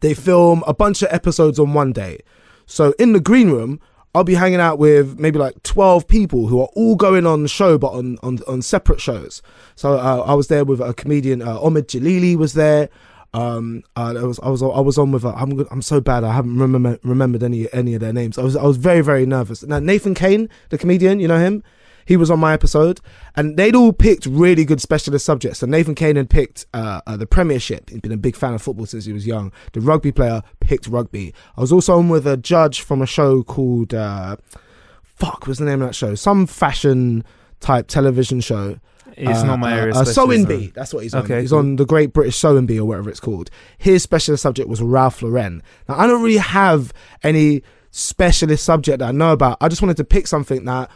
they film a bunch of episodes on one day. So in the green room, I'll be hanging out with maybe like 12 people who are all going on the show, but on separate shows. So I was there with a comedian, Omid Jalili was there. I was on with I'm so bad I haven't remembered any of their names. I was very, very nervous. Now, Nathan Cain, the comedian, you know him? He was on my episode, and they'd all picked really good specialist subjects. So Nathan Cain had picked the Premiership. He'd been a big fan of football since he was young. The rugby player picked rugby. I was also on with a judge from a show called what's the name of that show? Some fashion type television show. It's not my area. Sewing Bee, that's what he's on. Okay, he's on The Great British Sewing Bee or whatever it's called. His specialist subject was Ralph Lauren. Now, I don't really have any specialist subject that I know about. I just wanted to pick something that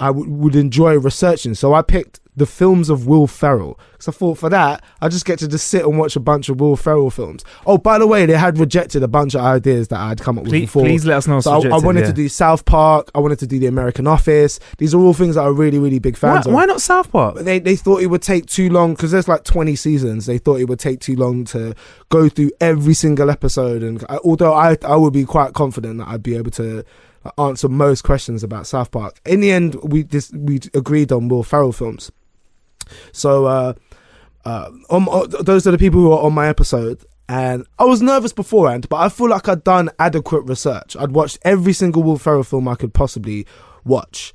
I would enjoy researching. So I picked the films of Will Ferrell. Because I thought, for that, I just get to just sit and watch a bunch of Will Ferrell films. Oh, by the way, they had rejected a bunch of ideas that I'd come up with before. Please let us know. So I wanted to do South Park. I wanted to do The American Office. These are all things that I'm really, really big fans of. Why not South Park? But they thought it would take too long, because there's like 20 seasons. They thought it would take too long to go through every single episode. And although I would be quite confident that I'd be able to answer most questions about South Park. In the end, we agreed on Will Ferrell films. So those are the people who are on my episode. And I was nervous beforehand, but I feel like I'd done adequate research. I'd watched every single Will Ferrell film I could possibly watch.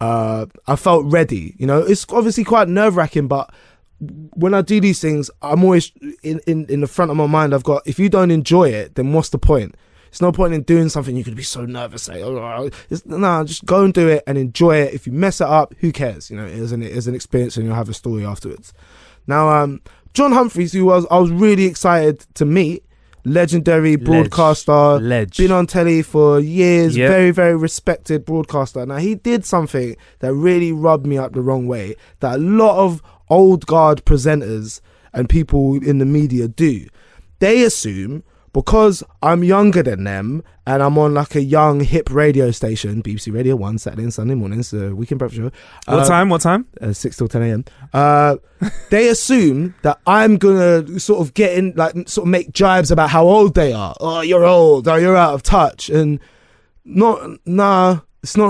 I felt ready. You know, it's obviously quite nerve-wracking, but when I do these things, I'm always in the front of my mind. I've got, if you don't enjoy it, then what's the point? There's no point in doing something you could be so nervous. Like, oh, just go and do it and enjoy it. If you mess it up, who cares? You know, it is an experience, and you'll have a story afterwards. Now, John Humphreys, who I was really excited to meet, legendary broadcaster, been on telly for years, very, very respected broadcaster. Now, he did something that really rubbed me up the wrong way, that a lot of old guard presenters and people in the media do. They assume, because I'm younger than them and I'm on like a young hip radio station, BBC Radio One, Saturday and Sunday mornings, the weekend breakfast show. What time? 6 till 10 a.m. They assume that I'm going to sort of get in, like, sort of make jibes about how old they are. Oh, you're old. Oh, you're out of touch. And it's not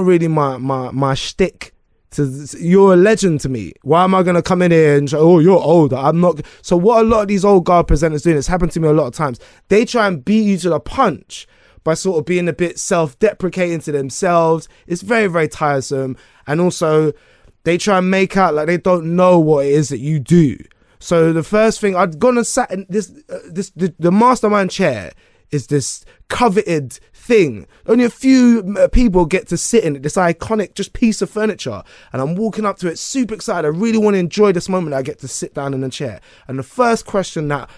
really my shtick. You're a legend to me. Why am I going to come in here and say, oh, you're older? I'm not. So what a lot of these old guard presenters doing, it's happened to me a lot of times, they try and beat you to the punch by sort of being a bit self-deprecating to themselves. It's very, very tiresome. And also they try and make out like they don't know what it is that you do. So the first thing, I'd gone and sat in the Mastermind chair is this coveted thing. Only a few people get to sit in it, this iconic just piece of furniture, and I'm walking up to it super excited. I really want to enjoy this moment. I get to sit down in a chair, and the first question that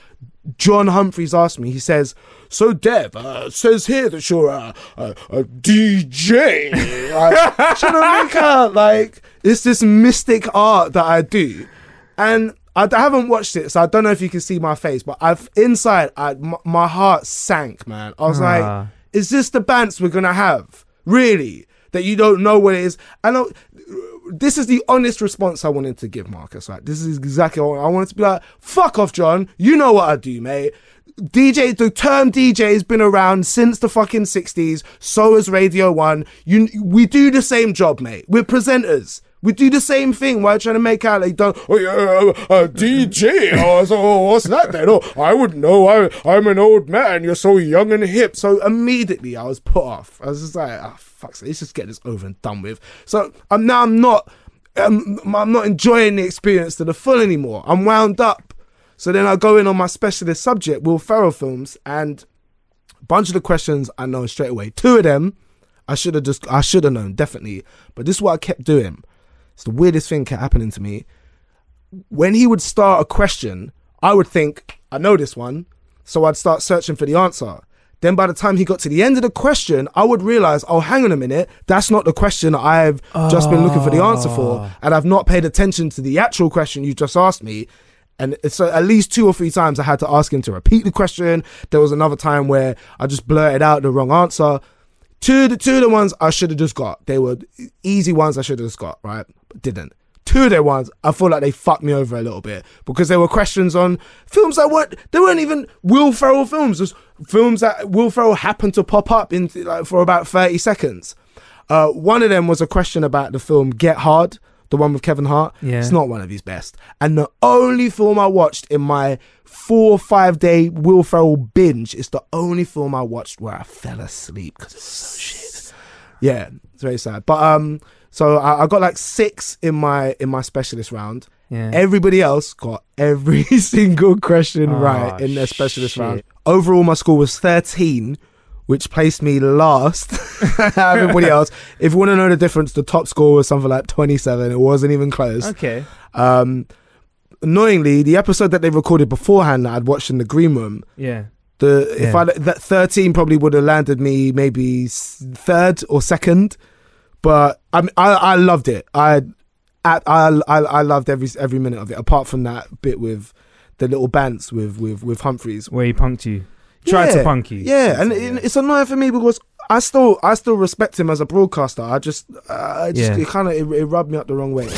John Humphreys asked me, he says, so Dev, says here that you're a DJ. Should I make out like it's this mystic art that I do? And I haven't watched it, so I don't know if you can see my face, but my heart sank, man. I was like, is this the bants we're going to have? Really? That you don't know what it is? This is the honest response I wanted to give Marcus, right? This is exactly what I wanted to be like, fuck off, John. You know what I do, mate. DJ, the term DJ has been around since the fucking 60s. So has Radio One. We do the same job, mate. We're presenters. We do the same thing. Why trying to make out like don't? Oh yeah, a DJ. So what's that then? Oh, I wouldn't know. I'm an old man. You're so young and hip. So immediately I was put off. I was just like, ah, oh, fuck. Let's just get this over and done with. So I'm not enjoying the experience to the full anymore. I'm wound up. So then I go in on my specialist subject, Will Ferrell films, and a bunch of the questions I know straight away. Two of them I should have known definitely, but this is what I kept doing. It's the weirdest thing kept happening to me. When he would start a question, I would think, I know this one. So I'd start searching for the answer. Then by the time he got to the end of the question, I would realise, oh, hang on a minute. That's not the question I've just been looking for the answer for. And I've not paid attention to the actual question you just asked me. And so at least 2 or 3 times I had to ask him to repeat the question. There was another time where I just blurted out the wrong answer. Two of the ones I should have just got. They were easy ones I should have just got, right? But didn't. Two of their ones, I feel like they fucked me over a little bit because there were questions on films that weren't even Will Ferrell films. Just films that Will Ferrell happened to pop up in like, for about 30 seconds. One of them was a question about the film Get Hard, the one with Kevin Hart. Yeah. It's not one of his best. And the only film I watched in my 4 or 5 day Will Ferrell binge is the only film I watched where I fell asleep because it's so shit. Yeah, it's very sad. But so I got like 6 in my specialist round. Yeah. Everybody else got every single question right in their specialist round. Overall, my score was 13, which placed me last. Everybody else. If you want to know the difference, the top score was something like 27. It wasn't even close. Okay. Annoyingly, the episode that they recorded beforehand that I'd watched in the green room. Yeah. That 13 probably would have landed me maybe 3rd or 2nd, but I loved it. I loved every minute of it. Apart from that bit with the little bants with Humphreys, where he punked you. Tried to punk you. Yeah, and it's annoying for me because I still respect him as a broadcaster. It rubbed me up the wrong way.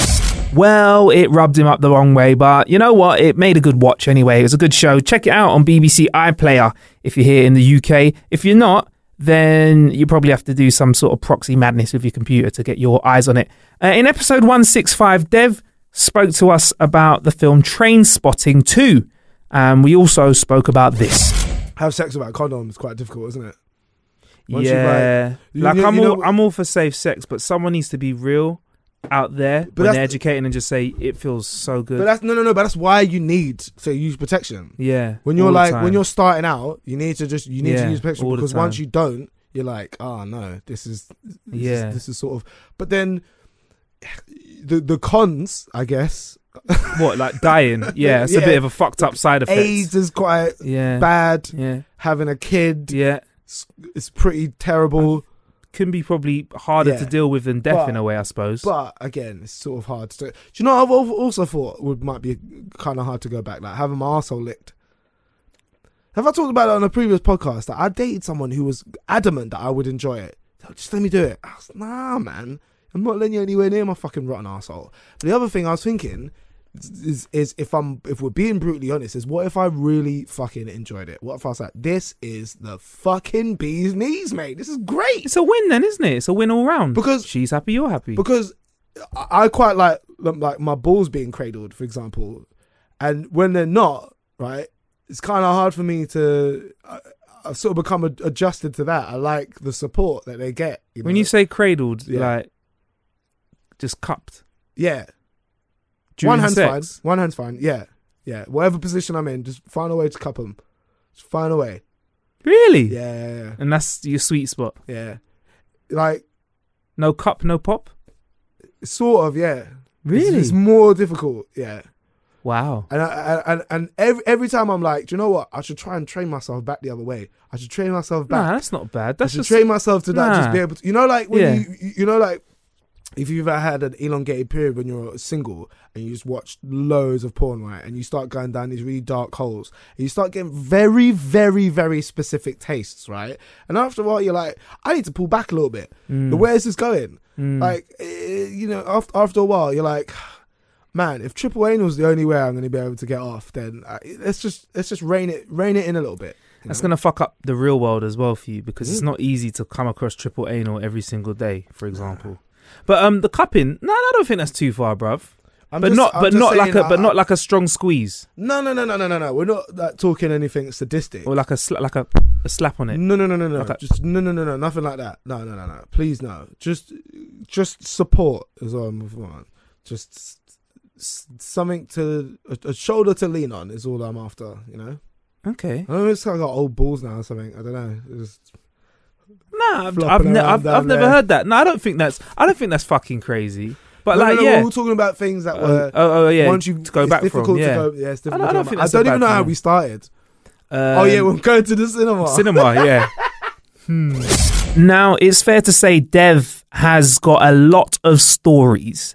Well, it rubbed him up the wrong way, but you know what? It made a good watch anyway. It was a good show. Check it out on BBC iPlayer if you're here in the UK. If you're not, then you probably have to do some sort of proxy madness with your computer to get your eyes on it. In episode 165, Dev spoke to us about the film Trainspotting 2. And we also spoke about this. Have sex without condoms is quite difficult, isn't it? I'm all for safe sex, but someone needs to be real out there when they're educating and just say it feels so good. But that's But that's why you need to use protection. Yeah. When you're starting out, you need to to use protection because once you don't, you're like, oh no, this is sort of. But then the cons, I guess. What, like dying? Yeah, it's a bit of a fucked up side effect. AIDS is quite bad. Yeah. Having a kid. Yeah. It's pretty terrible. Can be probably harder to deal with than death in a way, I suppose. But again, it's sort of hard to do. Do you know what I've also thought might be kind of hard to go back? Like having my arsehole licked. Have I talked about it on a previous podcast? That I dated someone who was adamant that I would enjoy it. Like, just let me do it. I was, nah, man. I'm not letting you anywhere near my fucking rotten arsehole. But the other thing I was thinking is if we're being brutally honest, is what if I really fucking enjoyed it? What if I was like, this is the fucking bee's knees, mate. This is great. It's a win then, isn't it? It's a win all round. Because she's happy, you're happy. Because I quite like my balls being cradled, for example. And when they're not, right, it's kind of hard for me to... I've sort of become adjusted to that. I like the support that they get. You know? When you say cradled, like just cupped. Yeah. During one hand's sex. Fine. One hand's fine. Yeah. Yeah. Whatever position I'm in, just find a way to cup them. Just find a way. Really? Yeah. And that's your sweet spot. Yeah. Like. No cup, no pop? Sort of, yeah. Really? It's more difficult. Yeah. Wow. And every time I'm like, do you know what? I should try and train myself back the other way. I should train myself back. Nah, that's not bad. That's I should just train myself to that. Nah. Just be able to, you know, like when you know, like if you've ever had an elongated period when you're single and you just watch loads of porn, right? And you start going down these really dark holes and you start getting very, very, very specific tastes, right? And after a while, you're like, I need to pull back a little bit. But where's this going? Like, you know, after a while, you're like, man, if triple anal's the only way I'm going to be able to get off, then let's just rein it in a little bit. That's going to fuck up the real world as well for you because it's not easy to come across triple anal every single day, for example. But the cupping, no, I don't think that's too far, bruv. Not like a strong squeeze. No. We're not talking anything sadistic or like a slap on it. No. Like no. Nothing like that. No. Please, no. Just support as well. Just. Something to a shoulder to lean on is all I'm after, you know. Okay. I don't know, it's kind of got old balls now or something. I don't know. I've never heard that. No, I don't think that's fucking crazy. But we're all talking about things that were. Once you to go back from. It's difficult. I don't even know how we started. We're going to the cinema. Yeah. Now it's fair to say Dev has got a lot of stories.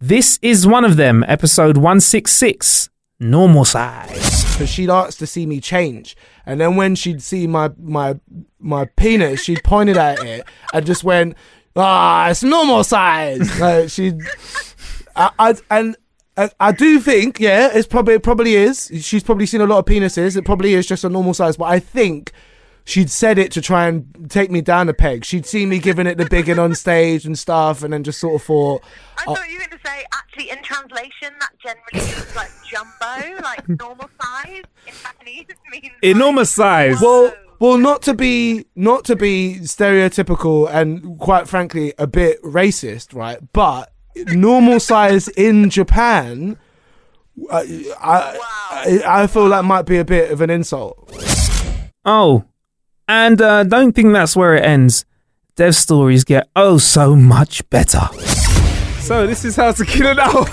This is one of them, episode 166, Normal Size. Because she'd asked to see me change. And then when she'd see my penis, she pointed at it and just went, it's normal size. Like I do think, it's probably is. She's probably seen a lot of penises. It probably is just a normal size. But I think... she'd said it to try and take me down a peg. She'd seen me giving it the biggin' on stage and stuff, and then just sort of thought... I thought you were going to say, actually, in translation, that generally means, like, jumbo, like, normal size. In Japanese, it means... enormous size. Well, not to be stereotypical and, quite frankly, a bit racist, right? But normal size in Japan, I feel that might be a bit of an insult. Oh. And don't think that's where it ends. Dev's stories get so much better. So this is How to Kill an Hour.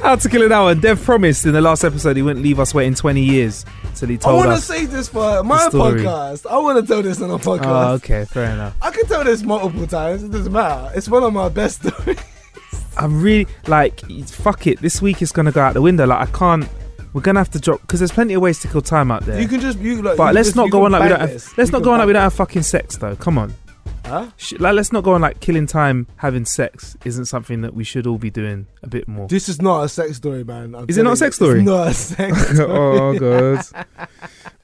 How to Kill an Hour. Dev promised in the last episode he wouldn't leave us waiting 20 years till he told us. I want to save this for my podcast. I want to tell this on a podcast. Oh, okay, fair enough. I can tell this multiple times. It doesn't matter. It's one of my best stories. I'm really like, fuck it. This week is going to go out the window. Like, I can't. We're gonna have to drop because there's plenty of ways to kill time out there. We don't have fucking sex though. Come on, huh? Let's not go on like killing time having sex isn't something that we should all be doing a bit more. This is not a sex story, man. Is it not a sex story? It's not a sex story. Oh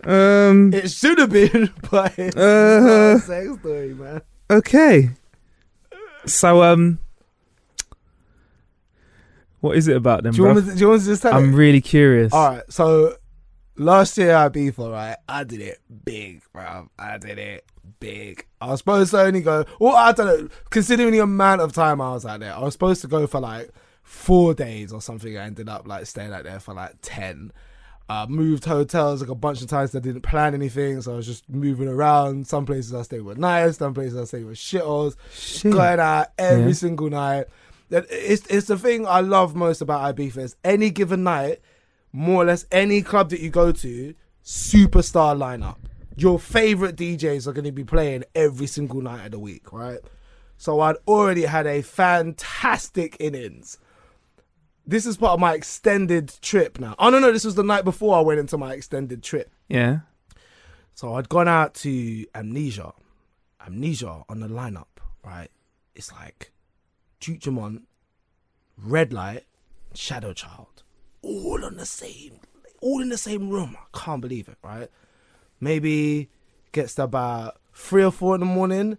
god. It should have been, but it's not a sex story, man. Okay. So what is it about them, bro? Do you want to just tell I'm really curious. All right, so last year at IBFest, right, I did it big, bro. I was supposed to only go, I don't know, considering the amount of time I was out there, I was supposed to go for like 4 days or something. I ended up like staying out there for like 10. Moved hotels like a bunch of times. I didn't plan anything, so I was just moving around. Some places I stayed were nice, some places I stayed were shitholes. Shit. Going out every single night. It's the thing I love most about IBFest. Any given night, more or less any club that you go to, superstar lineup. Your favourite DJs are going to be playing every single night of the week, right? So I'd already had a fantastic innings. This is part of my extended trip now. Oh, no, this was the night before I went into my extended trip. Yeah. So I'd gone out to Amnesia. Amnesia on the lineup, right? It's like Duke Jamont, Red Light, Shadow Child. All in the same room. I can't believe it, right? Maybe gets to about 3 or 4 in the morning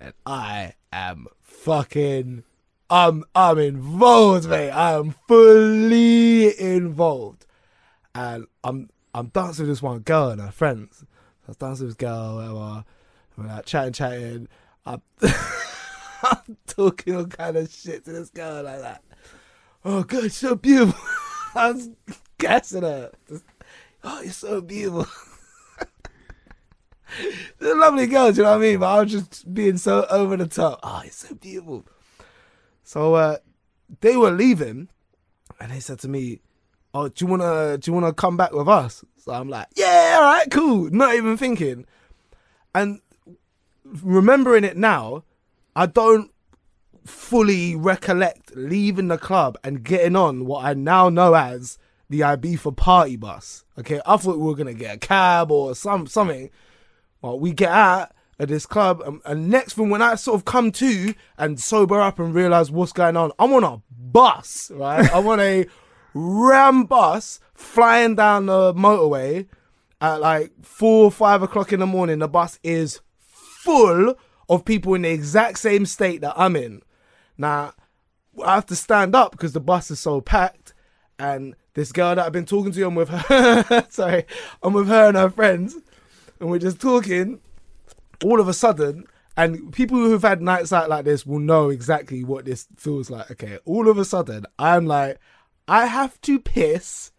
and I am fucking... I'm involved, mate. I am fully involved. And I'm dancing with this one girl and her friends. I was dancing with this girl, whatever. We're like chatting. I'm talking all kind of shit to this girl like that. Oh, God, you're so beautiful. I was gassing her. Oh, you're so beautiful. They're lovely girls, you know what I mean? But I was just being so over the top. Oh, you're so beautiful. So they were leaving, and they said to me, "Oh, do you wanna come back with us?" So I'm like, "Yeah, all right, cool." Not even thinking, and remembering it now, I don't fully recollect leaving the club and getting on what I now know as the Ibiza party bus. Okay, I thought we were gonna get a cab or something. Well, we get out at this club, and next thing, when I sort of come to and sober up and realise what's going on, I'm on a bus, right? I'm on a ram bus flying down the motorway at like 4 or 5 o'clock in the morning. The bus is full of people in the exact same state that I'm in. Now, I have to stand up because the bus is so packed, and this girl that I've been talking to, I'm with her and her friends, and we're just talking. All of a sudden, and people who've had nights out like this will know exactly what this feels like. Okay, all of a sudden, I'm like, I have to piss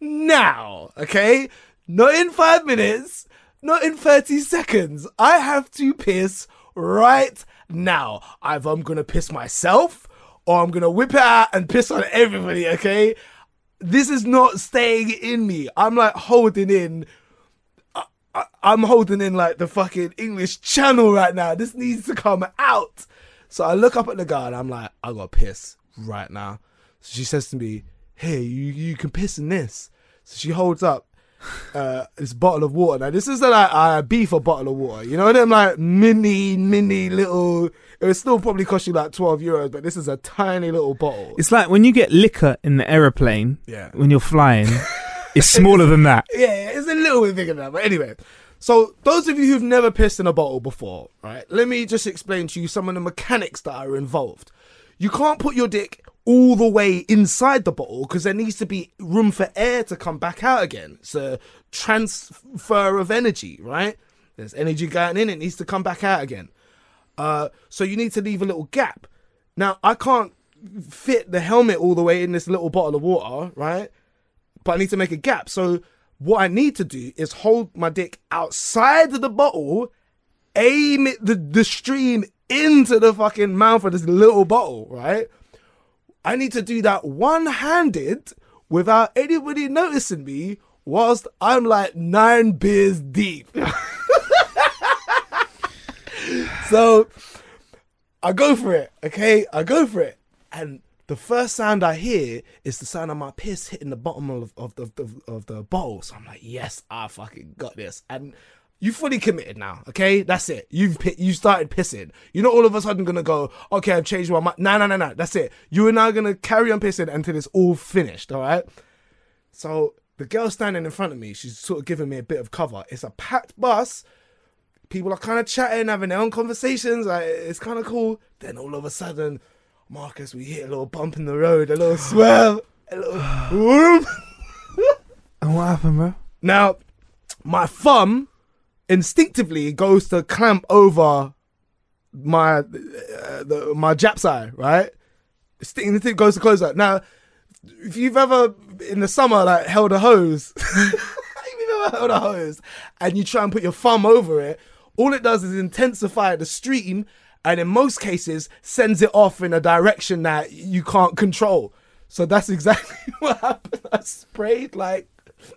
now, okay? Not in 5 minutes, not in 30 seconds. I have to piss right now. Either I'm going to piss myself, or I'm going to whip it out and piss on everybody, okay? This is not staying in me. I'm like holding in. I'm holding in like the fucking English Channel right now. This needs to come out. So I look up at the guy and I'm like, I gotta piss right now. So she says to me, "Hey, you can piss in this." So she holds up this bottle of water. Now this isn't like a beef or bottle of water. You know them like mini little. It would still probably cost you like €12, but this is a tiny little bottle. It's like when you get liquor in the aeroplane. Yeah. When you're flying. It's smaller than that. Yeah, it's a little bit bigger than that. But anyway, so those of you who've never pissed in a bottle before, right, let me just explain to you some of the mechanics that are involved. You can't put your dick all the way inside the bottle because there needs to be room for air to come back out again. It's a transfer of energy, right? There's energy going in, it needs to come back out again. So you need to leave a little gap. Now, I can't fit the helmet all the way in this little bottle of water, right? But I need to make a gap. So what I need to do is hold my dick outside of the bottle, aim it, the stream into the fucking mouth of this little bottle, right? I need to do that one-handed without anybody noticing me whilst I'm like 9 beers deep. So I go for it, okay? I go for it. And the first sound I hear is the sound of my piss hitting the bottom of the bottle. So I'm like, yes, I fucking got this. And you fully committed now, okay? That's it. You started pissing. You're not all of a sudden going to go, okay, I've changed my mind. No. That's it. You are now going to carry on pissing until it's all finished, all right? So the girl standing in front of me, she's sort of giving me a bit of cover. It's a packed bus. People are kind of chatting, having their own conversations. Like, it's kind of cool. Then all of a sudden... Marcus, we hit a little bump in the road, a little swell, a little whoop. And what happened, bro? Now, my thumb instinctively goes to clamp over my my Japs eye, right? It goes to close up. Now, if you've ever in the summer like held a hose, if you've ever held a hose, and you try and put your thumb over it, all it does is intensify the stream. and in most cases sends it off in a direction that you can't control. So that's exactly what happened. I sprayed like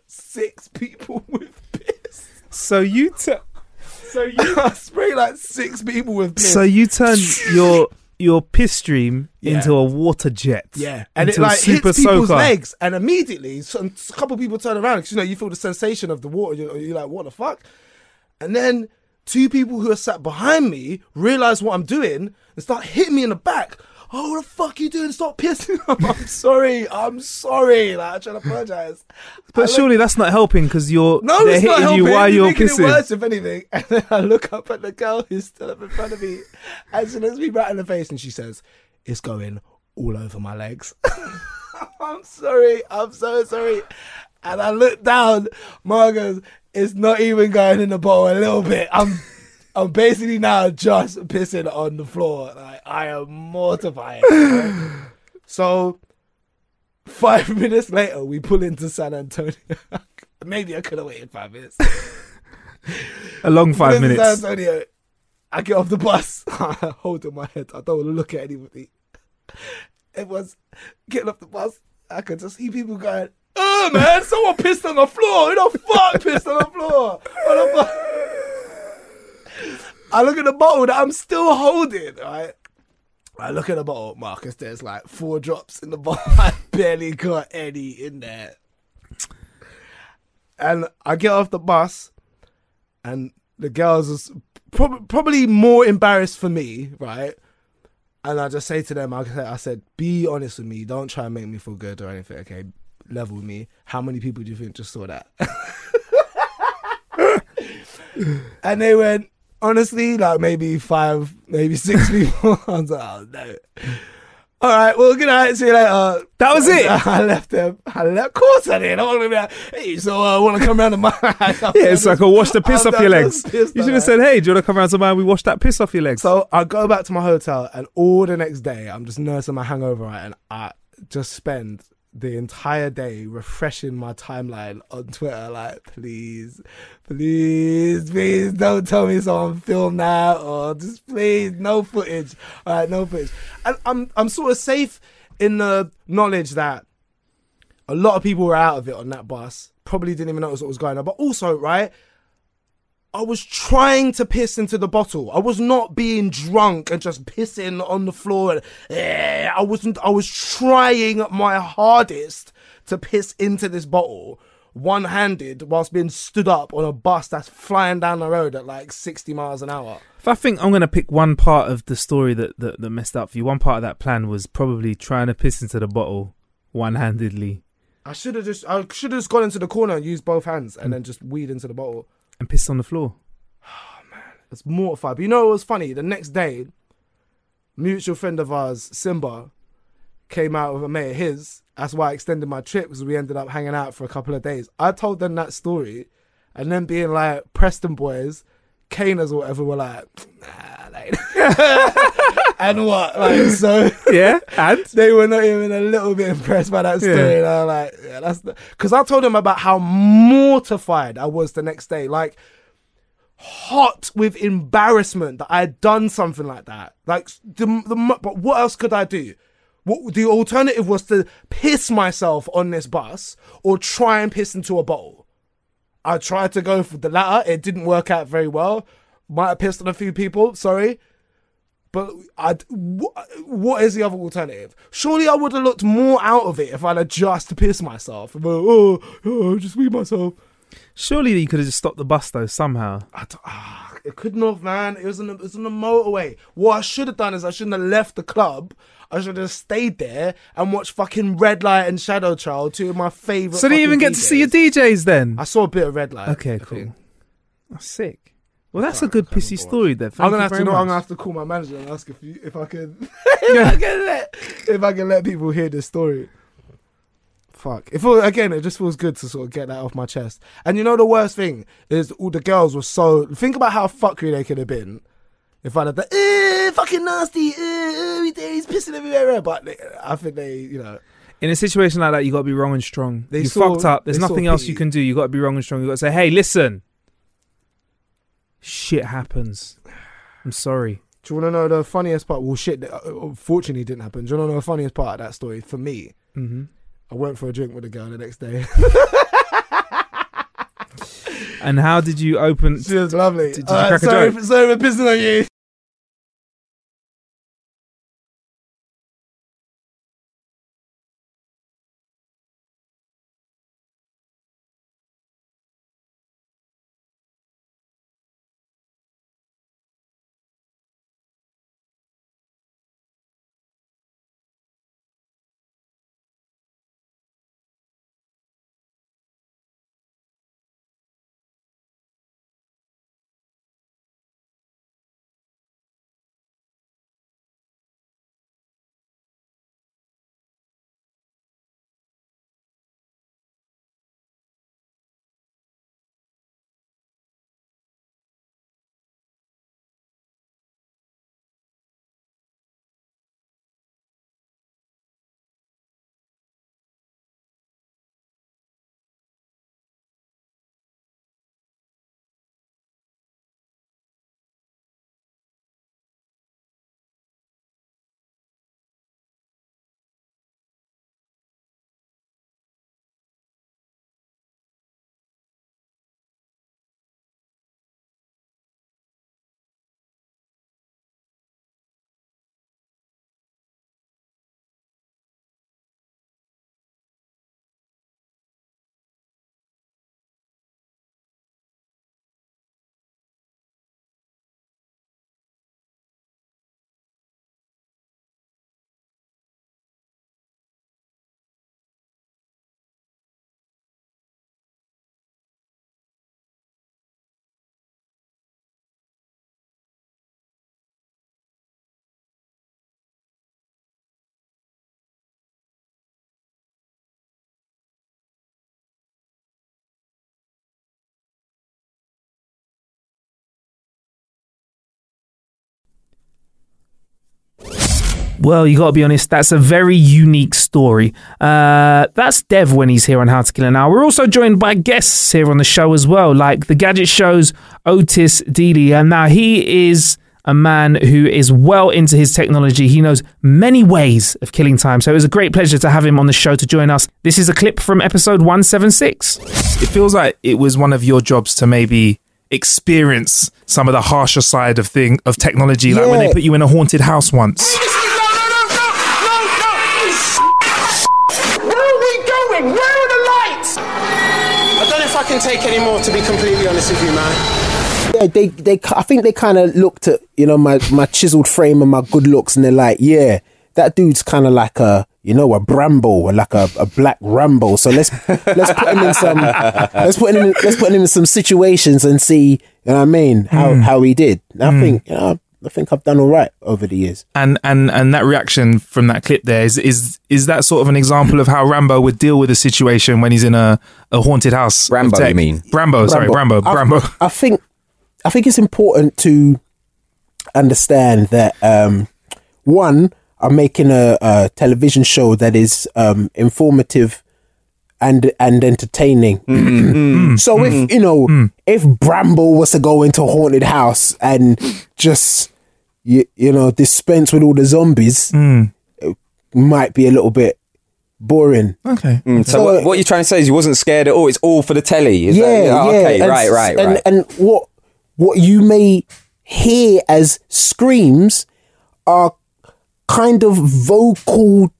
6 people with piss. I sprayed like 6 people with piss. So you turned your piss stream into a water jet. Yeah. And it like hits people's legs. And immediately a couple of people turn around because, you know, you feel the sensation of the water. You're like, what the fuck? And then 2 people who are sat behind me realize what I'm doing and start hitting me in the back. Oh, what the fuck are you doing? Stop pissing. I'm sorry. Like, I'm trying to apologize. But surely that's not helping because they're hitting you while you're pissing. It's worse, if anything. And then I look up at the girl who's still up in front of me and she looks me right in the face and she says, it's going all over my legs. I'm sorry. I'm so sorry. And I look down. Marcus, it's not even going in the bowl a little bit. I'm basically now just pissing on the floor. Like, I am mortified. So 5 minutes later, we pull into San Antonio. Maybe I could have waited 5 minutes. A long 5 minutes. San Antonio. I get off the bus. I hold on my head. I don't want to look at anybody. Everyone's getting off the bus. I could just see people going, oh, man, someone pissed on the floor. Who the fuck pissed on the floor? What the fuck? I look at the bottle that I'm still holding, right? I look at the bottle, Marcus, there's like 4 drops in the bottle. I barely got any in there. And I get off the bus and the girls are probably more embarrassed for me, right? And I just say to them, I said, be honest with me. Don't try and make me feel good or anything, okay? Level with me. How many people do you think just saw that? And they went, honestly, like maybe 5, maybe 6 people. I was like, oh no. All right, well, good night. See you later. That was it. I left them. Of course I did. I want to be like, hey, so I want to come round to mine. It's like I wash the piss off your legs. You should have said, hey, do you want to come round to mine? We wash that piss off your legs. So I go back to my hotel, and all the next day, I'm just nursing my hangover, right? And I just spend the entire day refreshing my timeline on Twitter, like, please don't tell me it's on film now, or just please no footage. And I'm sort of safe in the knowledge that a lot of people were out of it on that bus, probably didn't even notice what was going on. But also, right, I was trying to piss into the bottle. I was not being drunk and just pissing on the floor. I was trying my hardest to piss into this bottle one-handed whilst being stood up on a bus that's flying down the road at like 60 miles an hour. If I think I'm going to pick one part of the story that messed up for you, one part of that plan was probably trying to piss into the bottle one-handedly. I should have just gone into the corner and used both hands and then just weed into the bottle. And pissed on the floor. Oh, man. It's mortified. But you know what was funny? The next day, mutual friend of ours, Simba, came out with a mate of his. That's why I extended my trip, because we ended up hanging out for a couple of days. I told them that story, and then being like, Preston boys, Caners or whatever, were like, nah, like... and what? Like, so... yeah, and? They were not even a little bit impressed by that story. Yeah. And I was like, yeah, that's... Because I told them about how mortified I was the next day. Like, hot with embarrassment that I had done something like that. Like, but what else could I do? The alternative was to piss myself on this bus or try and piss into a bottle. I tried to go for the latter. It didn't work out very well. Might have pissed on a few people. Sorry. But what is the other alternative? Surely I would have looked more out of it if I'd had just pissed myself. But, just wee myself. Surely you could have just stopped the bus though somehow. It couldn't have, man. It was on the motorway. What I should have done is I shouldn't have left the club. I should have stayed there and watched fucking Red Light and Shadow Child, two of my favourite. So didn't you even get DJs. To see your DJs then? I saw a bit of Red Light. Okay, cool. That's sick. Well, that's a good pissy story then. I'm gonna have to call my manager and ask if I can let people hear this story. Fuck. It just feels good to sort of get that off my chest. And you know the worst thing is all the girls were so... Think about how fuckery they could have been if I'd have done, fucking nasty, he's pissing everywhere. But I think they, you know... In a situation like that, you got to be wrong and strong. Fucked up. There's nothing else you can do. You got to be wrong and strong. You got to say, hey, listen. Shit happens. I'm sorry. Do you want to know the funniest part? Well, shit, unfortunately, didn't happen. Do you want to know the funniest part of that story? For me, I went for a drink with a girl the next day. And how did you open? She was lovely. Did you crack a joke? Sorry for pissing on you. Well, you got to be honest, that's a very unique story. That's Dev when he's here on How to Kill an Hour. We're also joined by guests here on the show as well, like The Gadget Show's Otis Dealey. And now he is a man who is well into his technology. He knows many ways of killing time. So it was a great pleasure to have him on the show to join us. This is a clip from episode 176. It feels like it was one of your jobs to maybe experience some of the harsher side of technology, like when they put you in a haunted house once. Take any more, to be completely honest with you, man. Yeah, they I think they kind of looked at, you know, my chiseled frame and my good looks, and they're like, yeah, that dude's kind of like a, you know, a Bramble, like a black Rambo. So let's put him in some situations and see, you know what I mean, how he did. I think I've done all right over the years. And that reaction from that clip there is that sort of an example of how Rambo would deal with a situation when he's in a haunted house. Rambo, you mean? Brambo. I think it's important to understand that, one, I'm making a television show that is informative and entertaining. So if, you know, if Bramble was to go into a haunted house and just, you know, dispense with all the zombies, it might be a little bit boring. Okay. So what you're trying to say is you wasn't scared at all. It's all for the telly. Is that? Okay, and, right. And what you may hear as screams are kind of vocal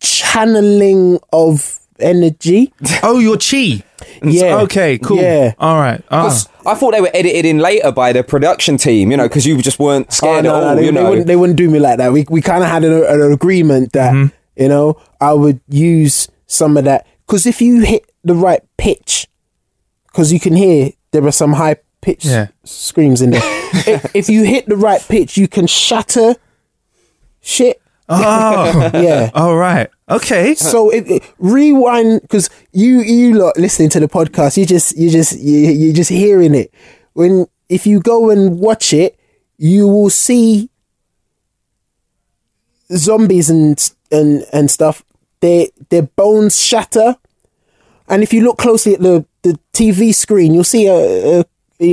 channeling of energy. Oh, your chi. Yeah. Okay, cool. Yeah. All right. I thought they were edited in later by the production team, you know, because you just weren't scared at all. They wouldn't do me like that. We kind of had an agreement that, you know, I would use some of that. Because if you hit the right pitch, because you can hear there are some high pitch screams in there. if you hit the right pitch, you can shatter shit. Oh, yeah. All right. Okay. So it rewind, because you lot listening to the podcast, you're just hearing it. When if you go and watch it, you will see zombies and stuff. Their bones shatter, and if you look closely at the TV screen, you'll see a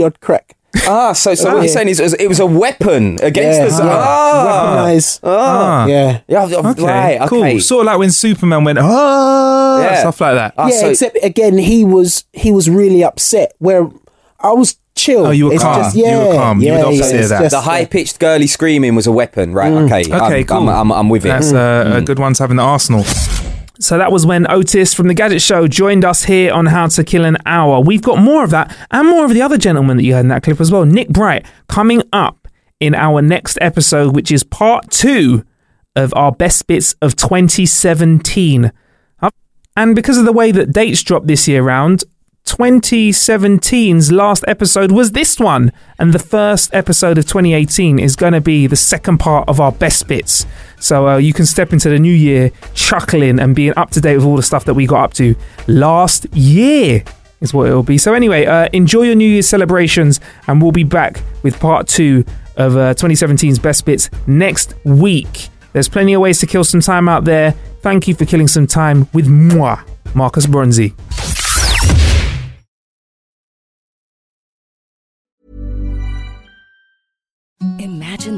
odd crack. Ah, so what you're saying is it was a weapon against the Tsar. Weaponized. Okay, right, cool. Sort of like when Superman went, stuff like that. Except again, he was really upset, where I was chill. Oh, you were calm. Just, you were calm. You were the opposite of that. The high-pitched girly screaming was a weapon, right? Mm. Okay, cool. I'm with it. That's a good one to have in the arsenal. So that was when Otis from The Gadget Show joined us here on How to Kill an Hour. We've got more of that and more of the other gentleman that you heard in that clip as well, Nick Bright, coming up in our next episode, which is part 2 of our best bits of 2017. And because of the way that dates dropped this year round, 2017's last episode was this one, and the first episode of 2018 is going to be the second part of our best bits, so you can step into the new year chuckling and being up to date with all the stuff that we got up to last year is what it'll be. So anyway, enjoy your New Year's celebrations, and we'll be back with part 2 of 2017's best bits next week. There's plenty of ways to kill some time out there. Thank you for killing some time with moi, Marcus Bronzy. Imagine